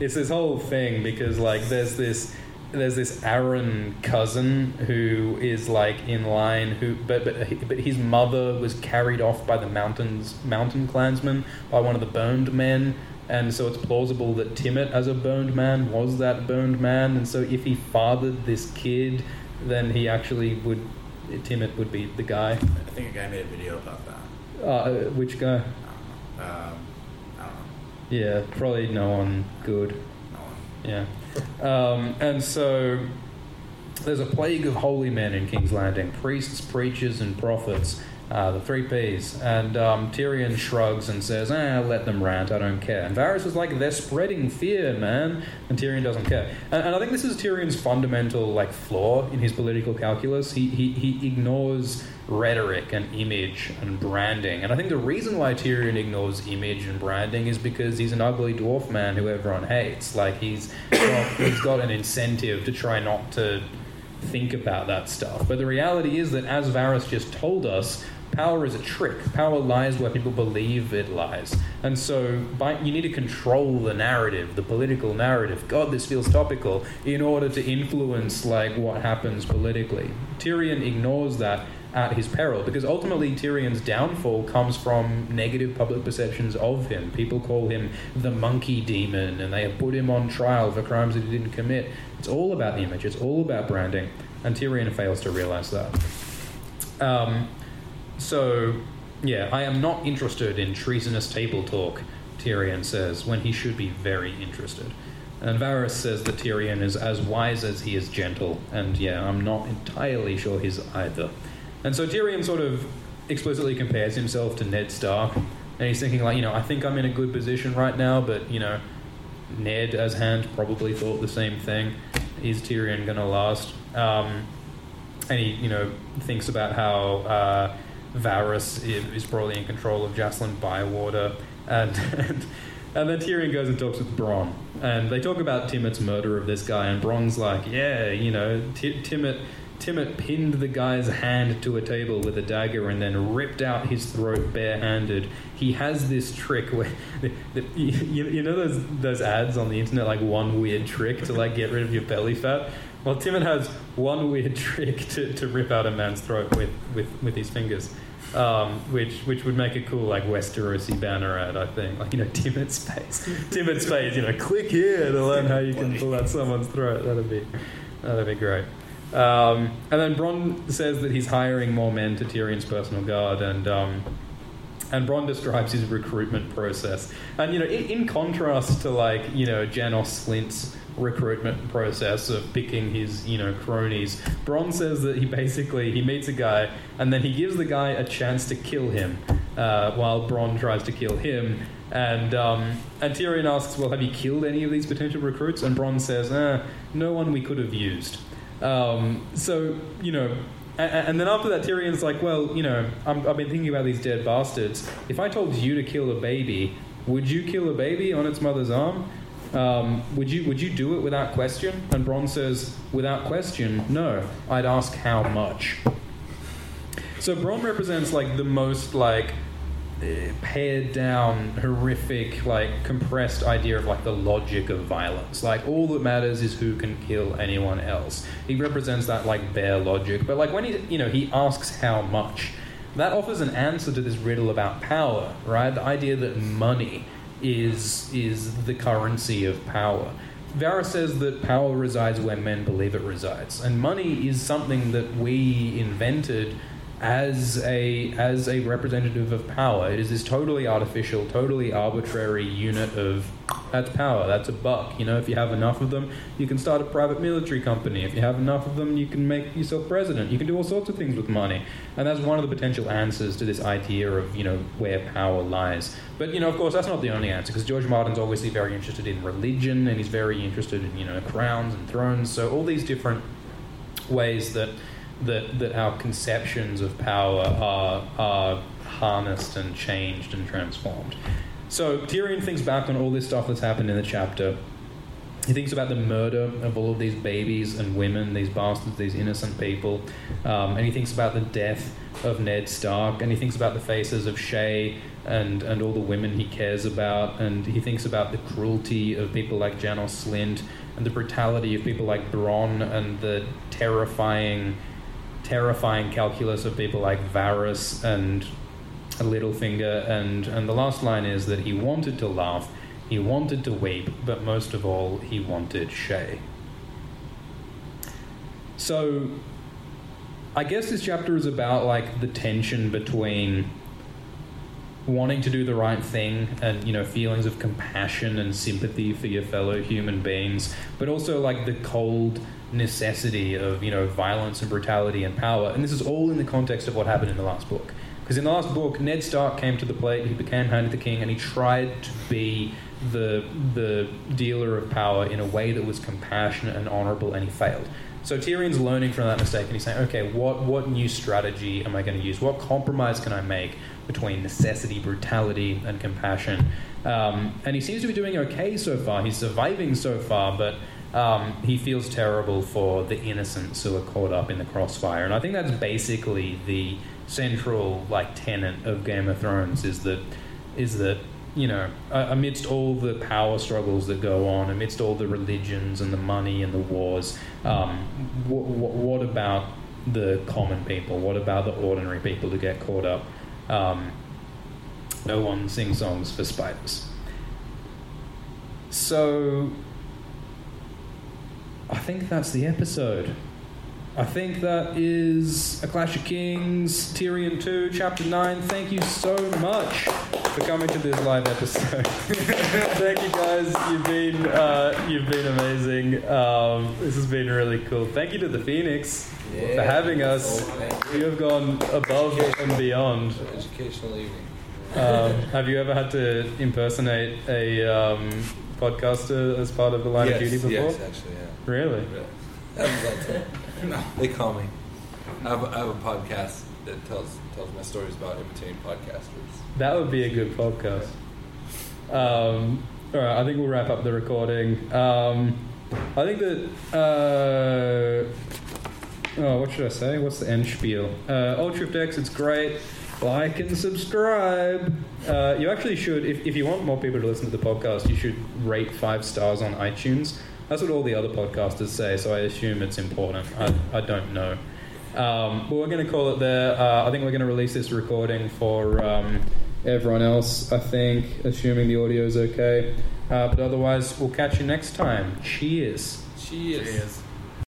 it's this whole thing because, like, there's this there's this Arryn cousin who is, like, in line, who but but but his mother was carried off by the mountains mountain clansmen, by one of the burned men, and so it's plausible that Timett, as a burned man, was that burned man, and so if he fathered this kid, then he actually would, Timett would be the guy. I think a guy made a video about that. Uh, which guy? I don't know. Um, I don't know. Yeah, probably no one good. No one. Yeah. Um, and so there's a plague of holy men in King's Landing. Priests, preachers, and prophets. Uh, the three Ps. And um, Tyrion shrugs and says, eh, let them rant, I don't care. And Varys is like, they're spreading fear, man. And Tyrion doesn't care. And, and I think this is Tyrion's fundamental like flaw in his political calculus. He, he, he ignores rhetoric and image and branding. And I think the reason why Tyrion ignores image and branding is because he's an ugly dwarf man who everyone hates. Like, he's got, he's got an incentive to try not to think about that stuff. But the reality is that, as Varys just told us, power is a trick. Power lies where people believe it lies. And so by, you need to control the narrative, the political narrative. God, this feels topical, in order to influence like what happens politically. Tyrion ignores that at his peril, because ultimately Tyrion's downfall comes from negative public perceptions of him. People call him the monkey demon, and they have put him on trial for crimes that he didn't commit. It's all about the image. It's all about branding. And Tyrion fails to realize that. Um... So, yeah, I am not interested in treasonous table talk, Tyrion says, when he should be very interested. And Varys says that Tyrion is as wise as he is gentle, and yeah, I'm not entirely sure he's either. And so Tyrion sort of explicitly compares himself to Ned Stark, and he's thinking, like, you know, I think I'm in a good position right now, but, you know, Ned, as Hand, probably thought the same thing. Is Tyrion going to last? Um, and he, you know, thinks about how... Uh, Varys is probably in control of Jacelyn Bywater, and, and and then Tyrion goes and talks with Bronn, and they talk about Timett's murder of this guy, and Bronn's like, yeah, you know, T- Timett Timett pinned the guy's hand to a table with a dagger and then ripped out his throat barehanded. He has this trick where, the, the, you, you know those those ads on the internet, like one weird trick to like get rid of your belly fat? Well, Timett has one weird trick to, to rip out a man's throat with, with, with his fingers, um, which which would make a cool like Westerosi banner ad, I think. Like, you know, Timett space, Timett space. You know, click here to learn how you can pull out someone's throat. That'd be that'd be great. Um, and then Bronn says that he's hiring more men to Tyrion's personal guard, and um, and Bronn describes his recruitment process. And you know, in, in contrast to like you know Janos Slynt's recruitment process of picking his, you know, cronies, Bronn says that he basically, he meets a guy and then he gives the guy a chance to kill him, uh, while Bronn tries to kill him. And, um, and Tyrion asks, well, have you killed any of these potential recruits? And Bronn says, eh, no one we could have used. Um, so, you know, and, and then after that, Tyrion's like, well, you know, I'm, I've been thinking about these dead bastards. If I told you to kill a baby, would you kill a baby on its mother's arm? Um, would you would you do it without question? And Bronn says, without question, no. I'd ask how much. So Bronn represents like the most like pared down, horrific, like compressed idea of like the logic of violence. Like, all that matters is who can kill anyone else. He represents that like bare logic. But like when he you know he asks how much, that offers an answer to this riddle about power, right? The idea that money is is the currency of power. Varys says that power resides where men believe it resides, and money is something that we invented as a as a representative of power. It is this totally artificial, totally arbitrary unit of, that's power, that's a buck. You know, if you have enough of them, you can start a private military company. If you have enough of them, you can make yourself president. You can do all sorts of things with money. And that's one of the potential answers to this idea of, you know, where power lies. But, you know, of course, that's not the only answer, because George Martin's obviously very interested in religion, and he's very interested in, you know, crowns and thrones. So all these different ways that that, that our conceptions of power are, are harnessed and changed and transformed. So Tyrion thinks back on all this stuff that's happened in the chapter. He thinks about the murder of all of these babies and women, these bastards, these innocent people. Um, and he thinks about the death of Ned Stark. And he thinks about the faces of Shae and, and all the women he cares about. And he thinks about the cruelty of people like Janos Slynt and the brutality of people like Bronn and the terrifying, terrifying calculus of people like Varys and Littlefinger. And, and the last line is that he wanted to laugh, he wanted to weep, but most of all, he wanted Shae. So, I guess this chapter is about, like, the tension between wanting to do the right thing and, you know, feelings of compassion and sympathy for your fellow human beings, but also, like, the cold necessity of, you know, violence and brutality and power. And this is all in the context of what happened in the last book. Because in the last book, Ned Stark came to the plate, he became Hand of the King, and he tried to be the the dealer of power in a way that was compassionate and honourable, and he failed. So Tyrion's learning from that mistake, and he's saying, okay, what, what new strategy am I going to use? What compromise can I make between necessity, brutality, and compassion? Um, and he seems to be doing okay so far. He's surviving so far, but um, he feels terrible for the innocents who are caught up in the crossfire. And I think that's basically the central, like, tenet of Game of Thrones, is that, is that you know, amidst all the power struggles that go on, amidst all the religions and the money and the wars, um, what, what about the common people? What about the ordinary people who get caught up? Um, no one sings songs for spiders. So, I think that's the episode. I think that is A Clash of Kings, Tyrion two, Chapter nine. Thank you so much for coming to this live episode. Thank you guys. You've been uh, you've been amazing. Um, this has been really cool. Thank you to the Phoenix yeah, for having us. You have gone above and beyond. Educational evening. Um, have you ever had to impersonate a um, podcaster as part of the line yes, of duty before? Yes, actually, yeah. Really? Yeah. That was like No, they call me. I have, I have a podcast that tells tells my stories about imitating podcasters. That would be a good podcast. Um, all right, I think we'll wrap up the recording. Um, I think that. Uh, oh, what should I say? What's the end spiel? Uh, Alt-Shift X, it's great. Like and subscribe. Uh, you actually should, if if you want more people to listen to the podcast, you should rate five stars on iTunes. That's what all the other podcasters say, so I assume it's important. I, I don't know. Um, but we're going to call it there. Uh, I think we're going to release this recording for um, everyone else, I think, assuming the audio is okay. Uh, but otherwise, we'll catch you next time. Cheers. Cheers. Cheers.